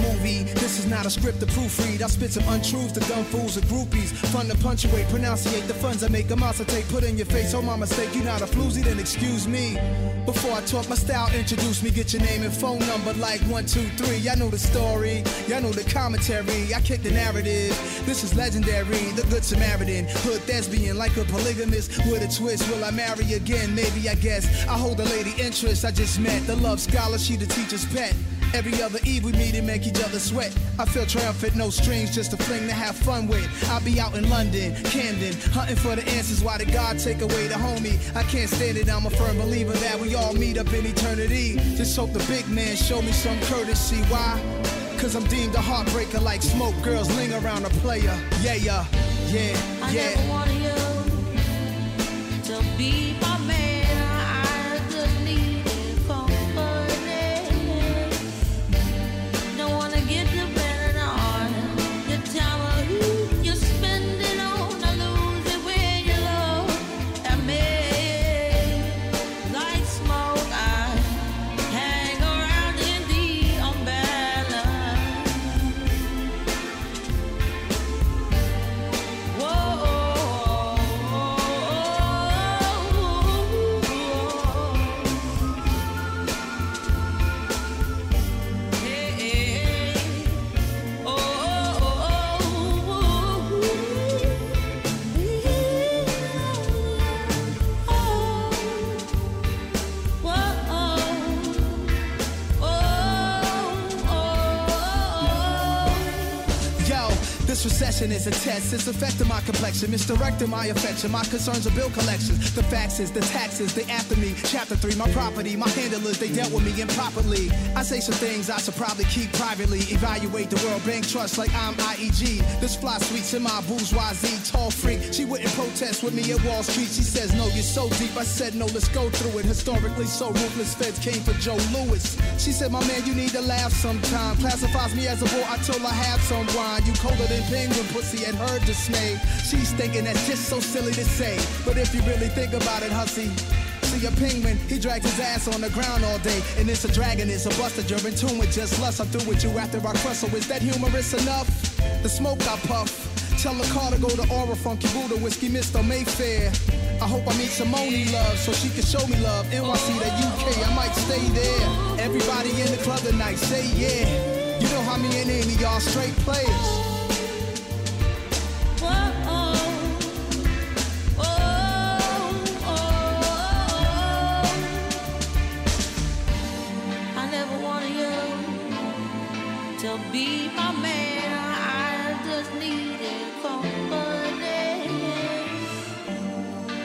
movie. This is not a script to proofread. I spit some untruths to dumb fools and groupies. Fun to punctuate, pronunciate the funds I make. A monster take, put in your face. Oh, my mistake, you not a floozy, then excuse me. Before I talk, my style introduce me. Get your name and phone number like 1, 2, 3. Y'all know the story, y'all know the commentary. I kick the narrative. This is legendary, the good Samaritan. Hood thespian like a polygamist with a twist. Will I marry again? Maybe, I guess. I hold the lady interest I just met. The love scholar, she the teacher's pet. Every other eve we meet and make each other sweat. I feel triumphant, no strings, just a fling to have fun with. I'll be out in London, Camden, hunting for the answers. Why did God take away the homie? I can't stand it, I'm a firm believer that we all meet up in eternity. Just hope the big man show me some courtesy. Why? Cause I'm deemed a heartbreaker like smoke. Girls linger around a player. Yeah, yeah, yeah, yeah. I never wanted you to be my man. Is a test, it's affecting my complexion, misdirecting my affection, my concerns are bill collections, the faxes, the taxes, they after me, chapter 3, my property, my handlers, they dealt with me improperly, I say some things I should probably keep privately, evaluate the World Bank Trust like I'm IEG, this fly sweet's in my bourgeoisie, tall freak, she wouldn't protest with me at Wall Street, she says no, you're so deep, I said no, let's go through it, historically so ruthless, feds came for Joe Louis, she said my man, you need to laugh sometime, classifies me as a boy until I have some wine, you colder than penguin pussy and her dismay. She's thinking that's just so silly to say. But if you really think about it, hussy, see a penguin, he drags his ass on the ground all day. And it's a dragon, it's a buster, you're in tune with just lust. I'm through with you after I crush, so is that humorous enough? The smoke I puff. Tell the car to go to Aura, Funky Buddha, Whiskey Mist on Mayfair. I hope I meet Simone love, so she can show me love. NYC to UK, I might stay there. Everybody in the club tonight, say yeah. You know how me and Amy, y'all straight players. Be my man, I just needed company.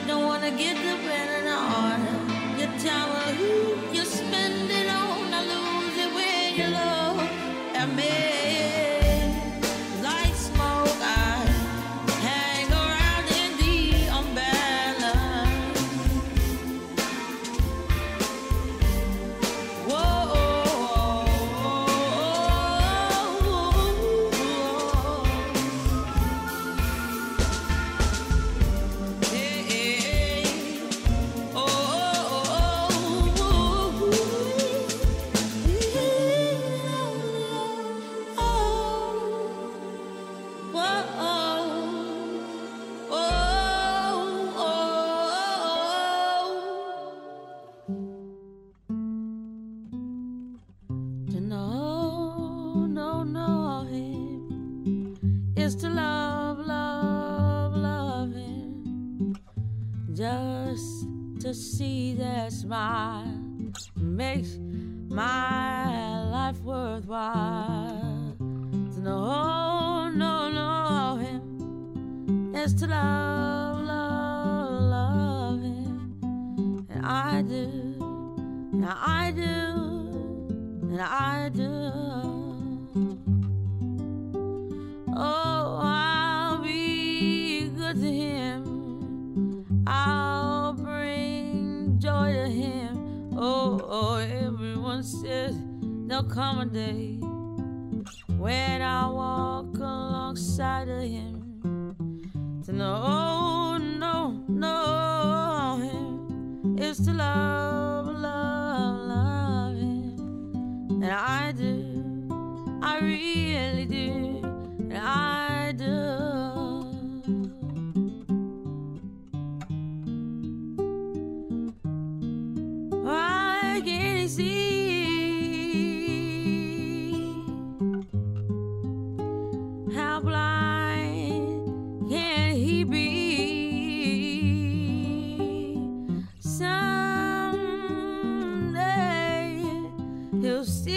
Don't wanna get dependent on your time or who you spend it on. I lose it when you love at me. I I really do, I do. Why can't you see how blind can he be? Someday he'll see.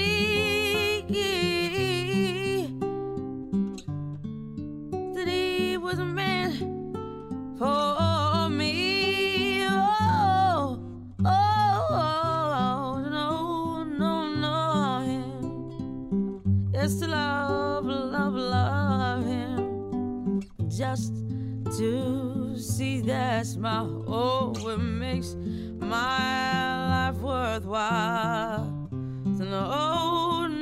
Just to love, love, love him. Just to see that's my hope. It makes my life worthwhile. To know,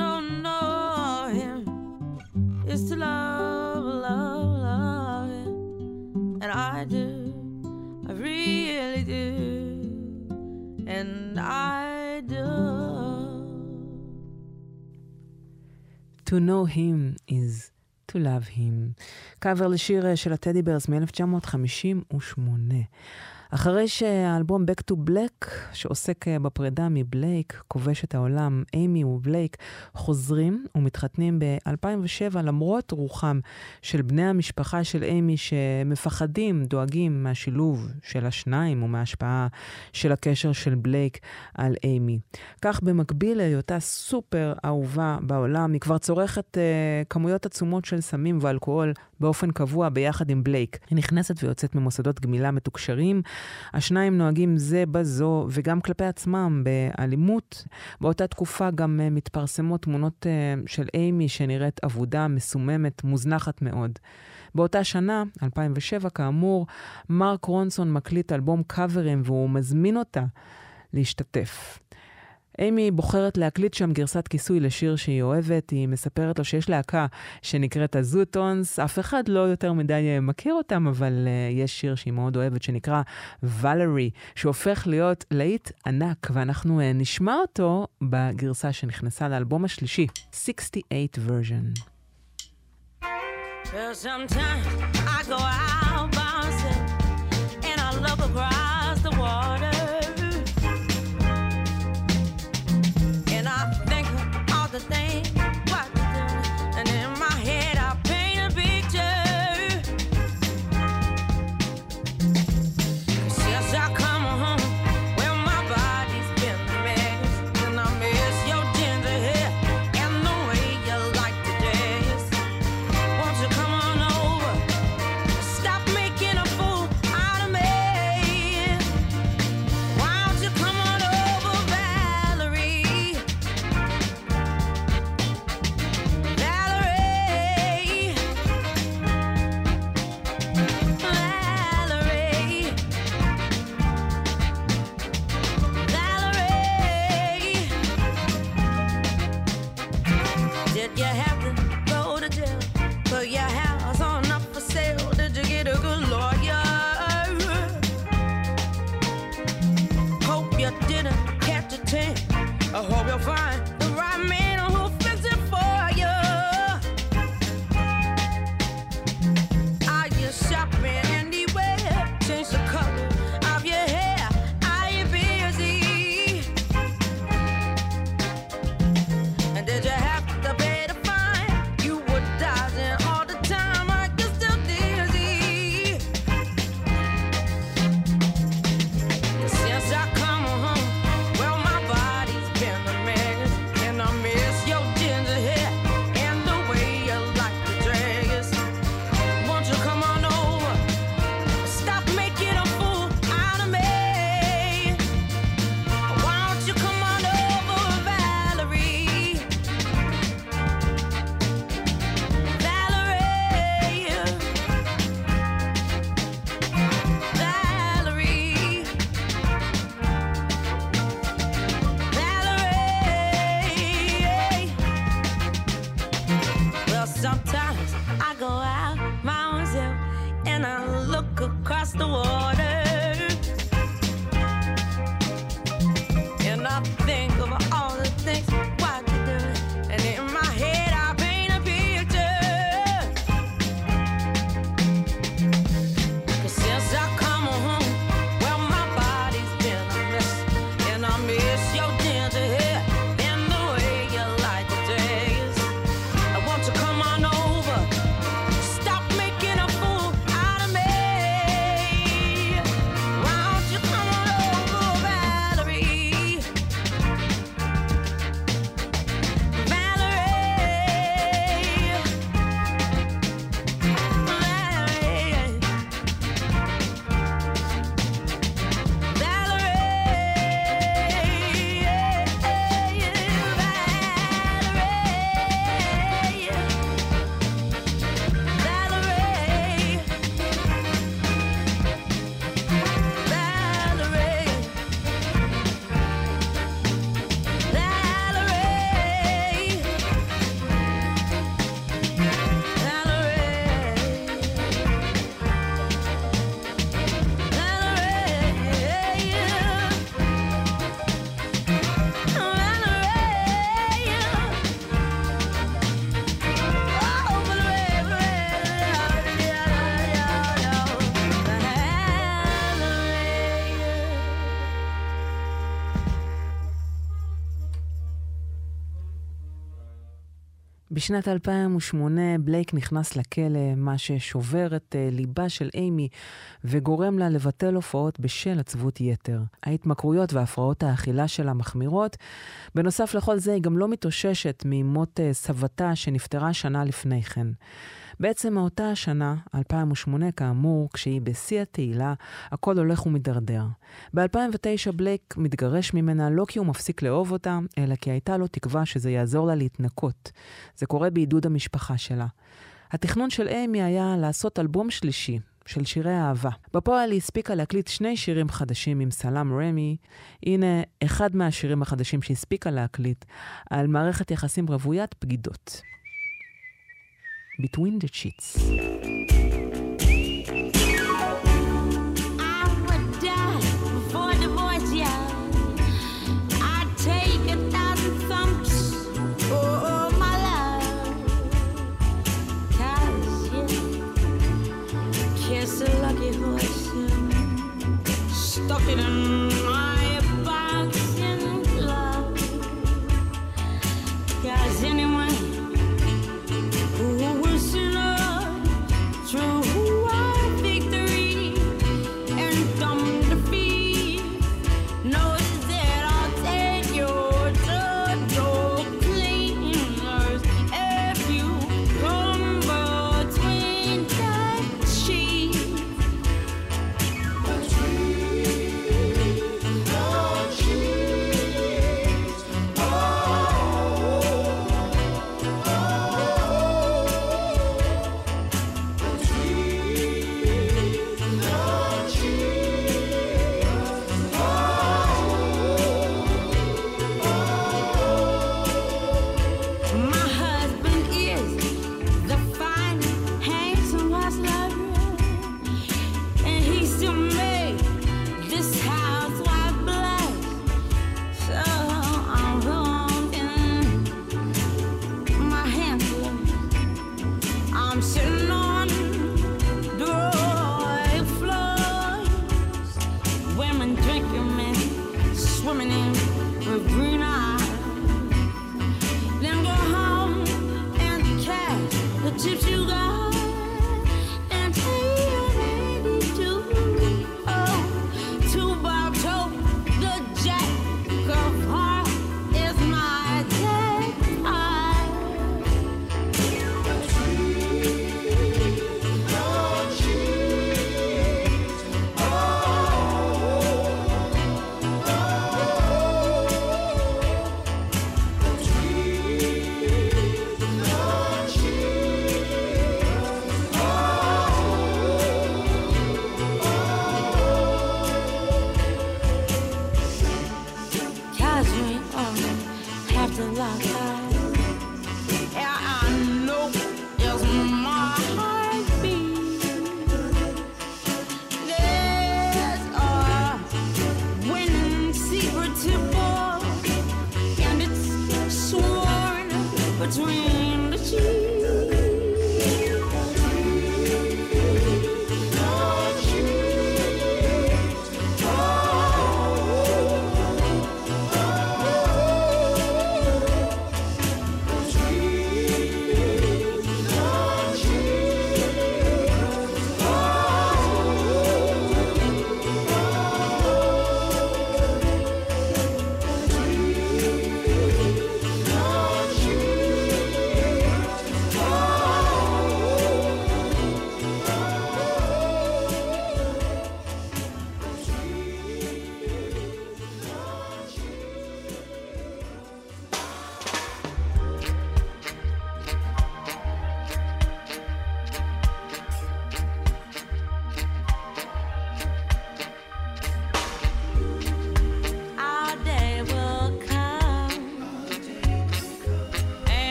no, no him. It's to love, love, love him. And I do, I really do. And I do. To know him is to love him. קאבר לשיר של הטדי ברס מ-1958. אחרי שהאלבום Back to Black, שעוסק בפרידה מבלייק, כובש את העולם, איימי ובלייק חוזרים ומתחתנים ב-2007, למרות רוחם של בני המשפחה של איימי, שמפחדים, דואגים מהשילוב של השניים ומההשפעה של הקשר של בלייק על איימי. כך במקביל להיותה סופר אהובה בעולם, היא כבר צורכת כמויות עצומות של סמים ואלכוהול באופן קבוע ביחד עם בלייק. היא נכנסת ויוצאת ממוסדות גמילה מתוקשרים, השניים נוהגים זה בזו וגם כלפי עצמם באלימות. באותה תקופה גם מתפרסמות תמונות של איימי שנראית עבודה, מסוממת, מוזנחת מאוד. באותה שנה, 2007 כאמור, מרק רונסון מקליט אלבום קאברים והוא מזמין אותה להשתתף. איימי בוחרת להקליט שם גרסת כיסוי לשיר שהיא אוהבת, היא מספרת לו שיש להקה שנקראת הזוטונס, אף אחד לא יותר מדי מכיר אותם, אבל יש שיר שהיא מאוד אוהבת שנקרא ולרי, שהופך להיות להיט ענק, ואנחנו נשמע אותו בגרסה שנכנסה לאלבום השלישי, 68 version. Well, sometimes I go out by myself and I look across the water. Thing what to do, and in my head I paint a picture. Since I come home, well my body's been a mess, and I miss your ginger hair and the way you like to dress. Won't you come on over? Stop making a fool out of me. בשנת 2008 בלייק נכנס לכלא, מה ששובר את ליבה של איימי וגורם לה לבטל הופעות בשל עצבות יתר. ההתמכרויות והפרעות האכילה שלה מחמירות. בנוסף לכל זה היא גם לא מתאוששת ממות סבתה שנפטרה שנה לפני כן. בעצם מאותה השנה, 2008 כאמור, כשהיא בשיא התהילה, הכל הולך ומדרדר. ב-2009 בלייק מתגרש ממנה לא כי הוא מפסיק לאהוב אותה, אלא כי הייתה לו תקווה שזה יעזור לה להתנקות. זה קורה בעידוד המשפחה שלה. התכנון של איימי היה לעשות אלבום שלישי של שירי אהבה. בפועל היא הספיקה להקליט 2 שירים חדשים עם סלאם רמי. הנה אחד מהשירים החדשים שהספיקה להקליט על מערכת יחסים רוויית בגידות. Between the Sheets.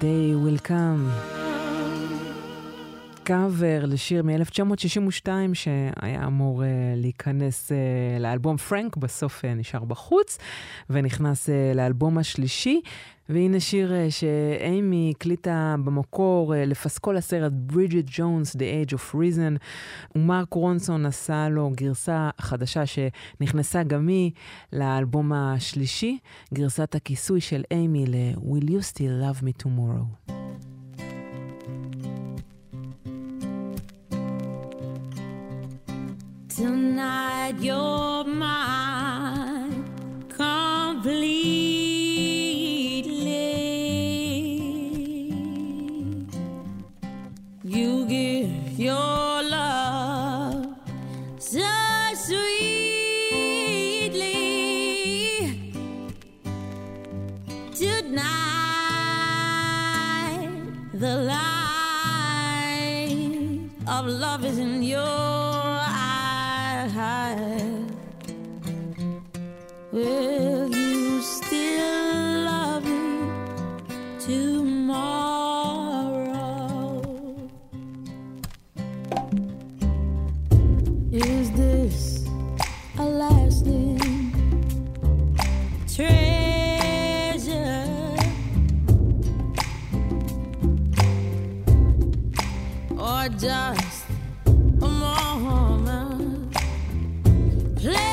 Day Will Come. קאבר לשיר מ-1962 שהיה אמור להיכנס לאלבום פרנק, בסוף נשאר בחוץ ונכנס לאלבום השלישי. והנה שיר שאיימי הקליטה במקור לפסקול הסרט ברידג'ט ג'ונס, The Age of Reason, ומרק רונסון עשה לו גרסה חדשה שנכנסה גם היא לאלבום השלישי, גרסת הכיסוי של איימי ל-Will You Still Love Me Tomorrow. Tonight you're mine completely. You give your love so sweetly. Tonight the light of love is in your will you still love me tomorrow? Is this a lasting treasure, or just a moment play?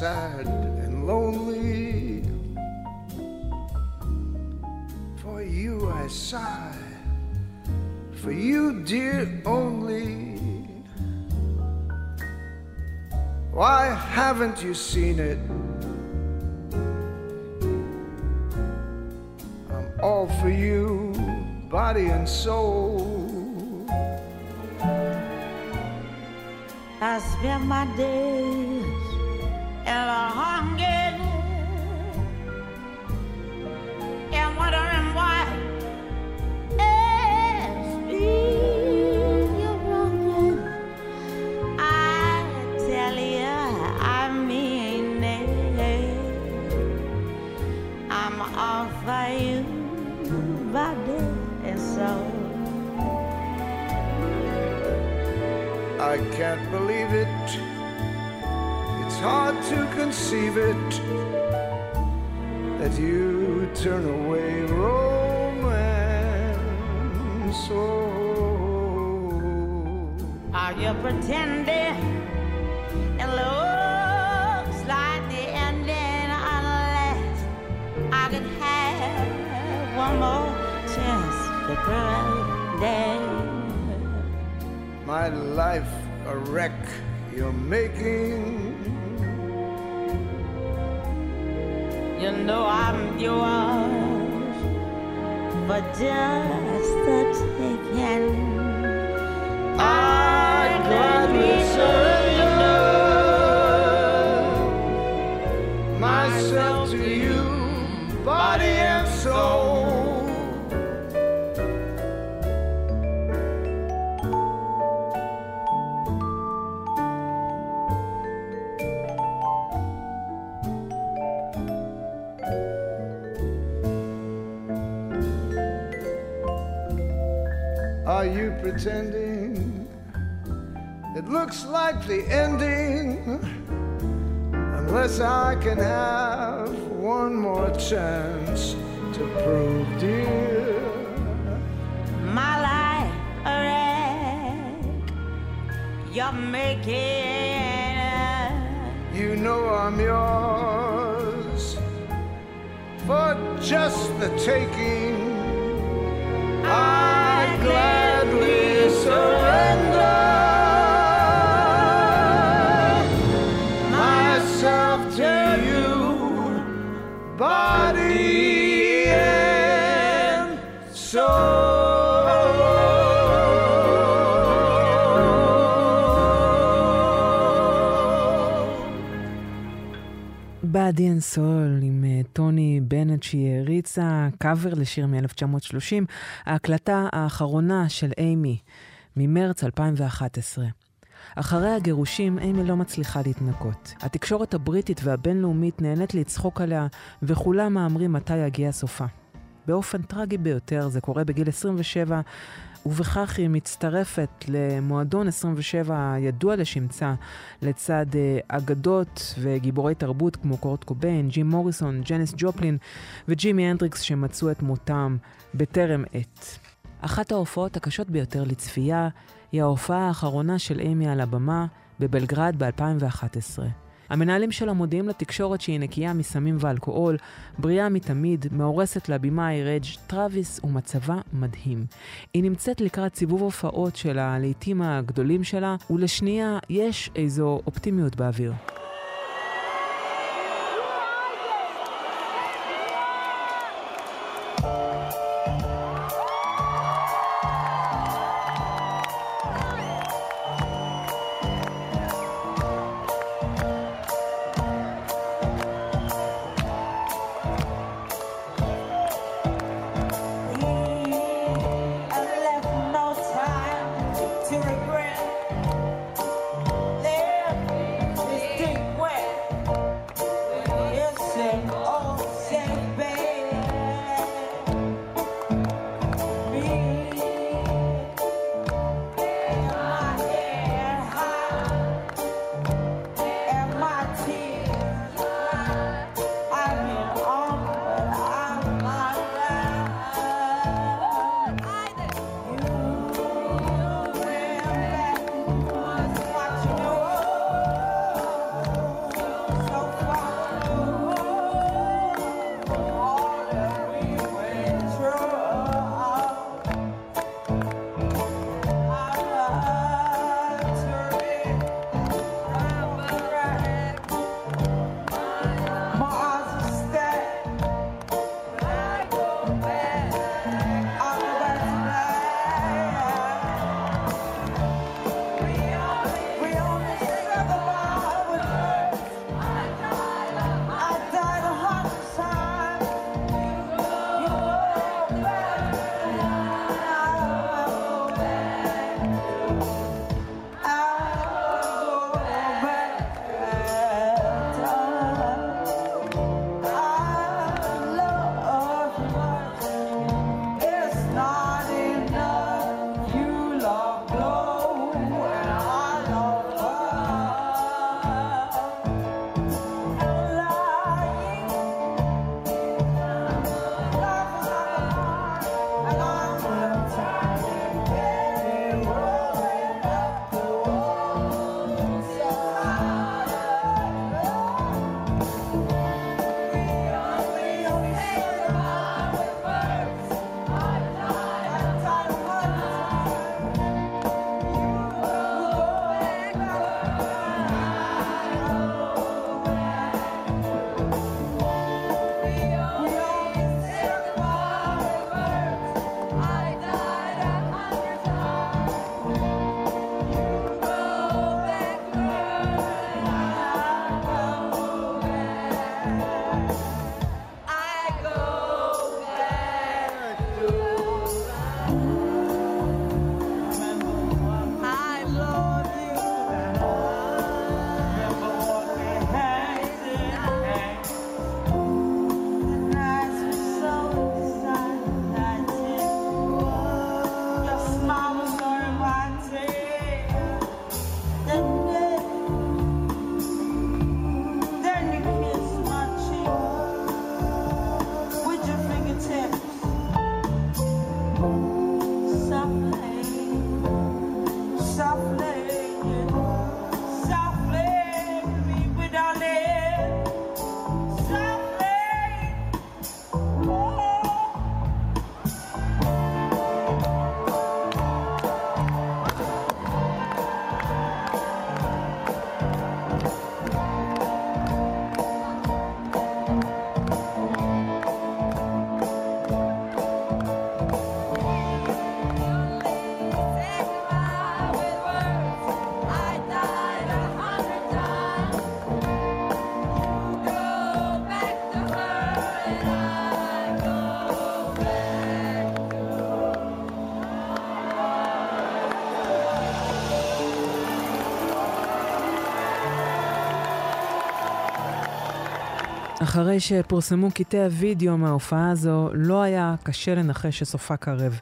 Sad and lonely, for you I sigh, for you dear only. Why haven't you seen it? I'm all for you, body and soul. I spend my days and I'm hungry and wondering why it's me you're wrong. I tell you, I mean it. I'm I'm all for you, body and soul. I can't believe it. It's hard to conceive it that you turn away romance. Oh, are you pretending? It looks like the ending, unless I could have one more chance to prove that my life a wreck you're making. You know I'm yours, but just the taking. I'd gladly surrender myself to you, body and soul. Are you pretending? It looks like the ending, unless I can have one more chance to prove, dear, my life a wreck you're making. You know I'm yours for just the taking. I'd gladly surrender myself to you, body and soul. בדי אנד סול עם טוני בנט, שהיא הריצה קאבר לשיר מ-1930, ההקלטה האחרונה של איימי ממרץ 2011. אחרי הגירושים איימי לא מצליחה להתנקות. התקשורת הבריטית והבינלאומית נהנית לצחוק עליה, וכולם מאמרים מתי יגיע סופה. באופן טרגי ביותר זה קורה בגיל 27, ובכך היא מצטרפת למועדון 27 הידוע לשמצה, לצד אגדות וגיבורי תרבות כמו קורט קוביין, ג'ים מוריסון, ג'ניס ג'ופלין וג'ימי הנדריקס, שמצאו את מותם בטרם עת. אחת ההופעות הקשות ביותר לצפייה היא ההופעה האחרונה של איימי על הבמה בבלגרד ב-2011. המנהלים שלה מודיעים לתקשורת שהיא נקייה מסמים ואלכוהול, בריאה מתמיד, מאורסת לבימאי רג' טרוויס, ומצבה מדהים. היא נמצאת לקראת סיבוב הופעות של הלהיטים הגדולים שלה, ולשנייה יש איזו אופטימיות באוויר. Hey. אחרי שפורסמו קטעי הווידאו מההופעה הזו, לא היה קשה לנחש שסופה קרב.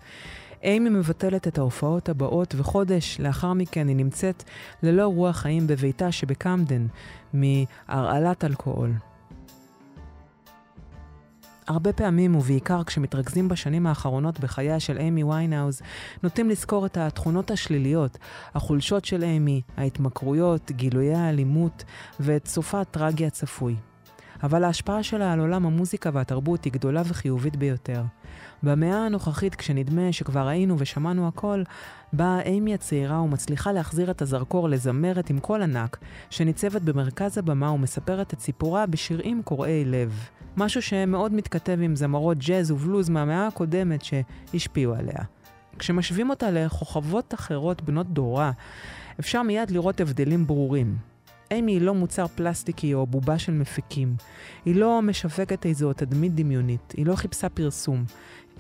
איימי מבטלת את ההופעות הבאות, וחודש לאחר מכן היא נמצאת ללא רוח חיים בביתה שבקמדן, מהרעלת אלכוהול. הרבה פעמים, ובעיקר כשמתרכזים בשנים האחרונות בחייה של איימי ווינהאוס, נוטים לזכור את התכונות השליליות, החולשות של איימי, ההתמכרויות, גילויי האלימות ואת סופה הטרגי הצפוי. אבל ההשפעה שלה על עולם המוזיקה והתרבות היא גדולה וחיובית ביותר. במאה הנוכחית, כשנדמה שכבר ראינו ושמענו הכל, באה איימי הצעירה ומצליחה להחזיר את הזרקור לזמרת עם קול ענק, שניצבת במרכז הבמה ומספרת את סיפורה בשירים קורעי לב. משהו שמאוד מתכתב עם זמרות ג'אז ובלוז מהמאה הקודמת שהשפיעו עליה. כשמשווים אותה לכוכבות אחרות בנות דורה, אפשר מיד לראות הבדלים ברורים. איימי היא לא מוצר פלסטיקי או בובה של מפיקים. היא לא משווקת איזו תדמית דמיונית. היא לא חיפשה פרסום.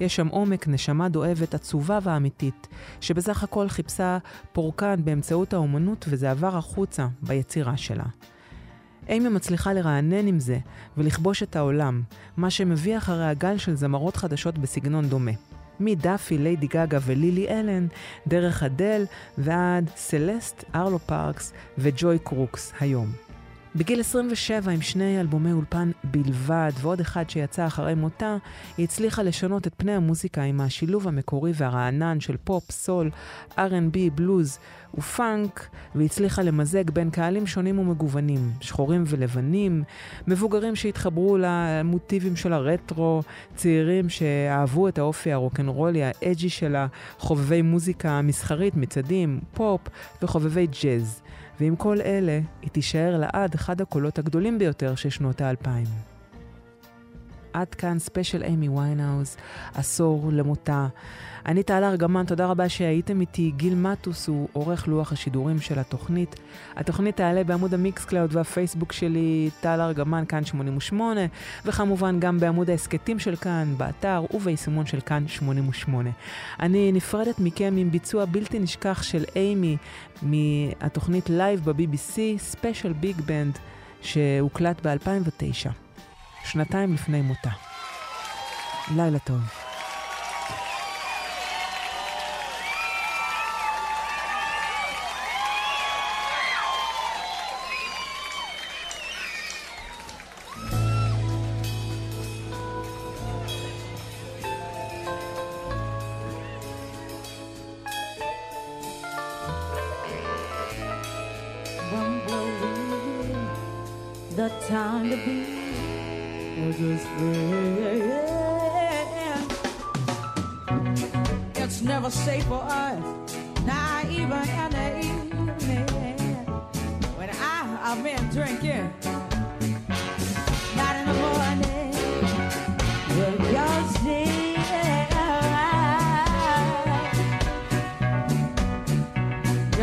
יש שם עומק, נשמה דואבת, עצובה ואמיתית, שבסך הכל חיפשה פורקן באמצעות האומנות, וזה עבר החוצה ביצירה שלה. איימי מצליחה לרענן עם זה ולכבוש את העולם, מה שמביא אחרי הגל של זמרות חדשות בסגנון דומה. מדאפי, ליידי גגה ולילי אלן, דרך אדל ועד סלסט, ארלו פארקס וג'וי קרוקס היום. בגיל 27 עם 2 אלבומי אולפן בלבד ועוד אחד שיצא אחרי מותה, היא הצליחה לשנות את פני המוזיקה עם השילוב המקורי והרענן של פופ, סול, R&B, בלוז ופאנק, והצליחה למזג בין קהלים שונים ומגוונים, שחורים ולבנים, מבוגרים שהתחברו למוטיבים של הרטרו, צעירים שאהבו את האופי הרוקנרולי האג'י שלה, חובבי מוזיקה מסחרית, מצדים, פופ וחובבי ג'אז. ועם כל אלה, היא תישאר לעד אחד הקולות הגדולים ביותר של שנות ה-2000. עד כאן ספיישל איימי ווינהאוס, עשור למותה. אני טל ארגמן, תודה רבה שהייתם איתי. גיל מטוס הוא עורך לוח השידורים של התוכנית. התוכנית תעלה בעמוד המיקסקלאוד והפייסבוק שלי, טל ארגמן, כאן 88, וכמובן גם בעמוד העסקטים של כאן, באתר וביישומון של כאן 88. אני נפרדת מכם עם ביצוע בלתי נשכח של איימי, מהתוכנית לייב ב-BBC, ספיישל ביג בנד, שהוקלט ב-2009. שנתיים לפני מותה. לילה טוב. Don't believe the time to be was just friend. It's never safe for us, not even in the evening. When I've been drinking, not in the morning. Well, you're still.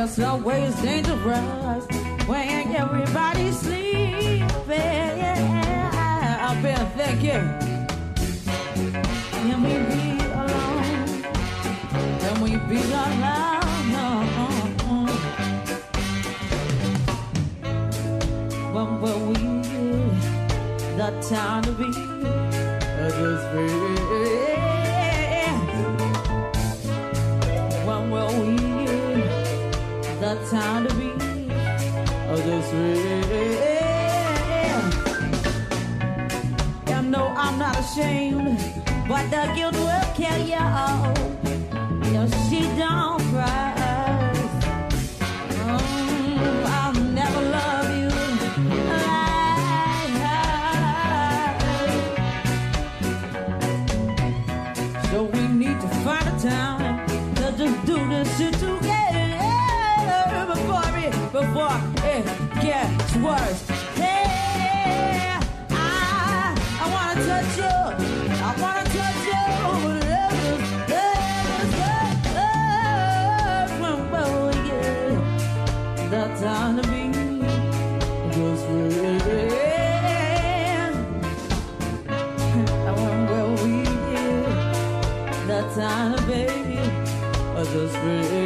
It's always dangerous when everybody's sleeping. I've been thinking, can we be alone? Can we be alone? No. When will we get the time to be? I just feel. When will we get the time to be? I just feel. I'm not ashamed, but the guilt will kill you all. No, she don't cry. Oh, I'll never love you like her. So we need to find a time to just do this shit together before it gets worse. Down to me just waiting. I wonder where we get that time, baby. I just waiting.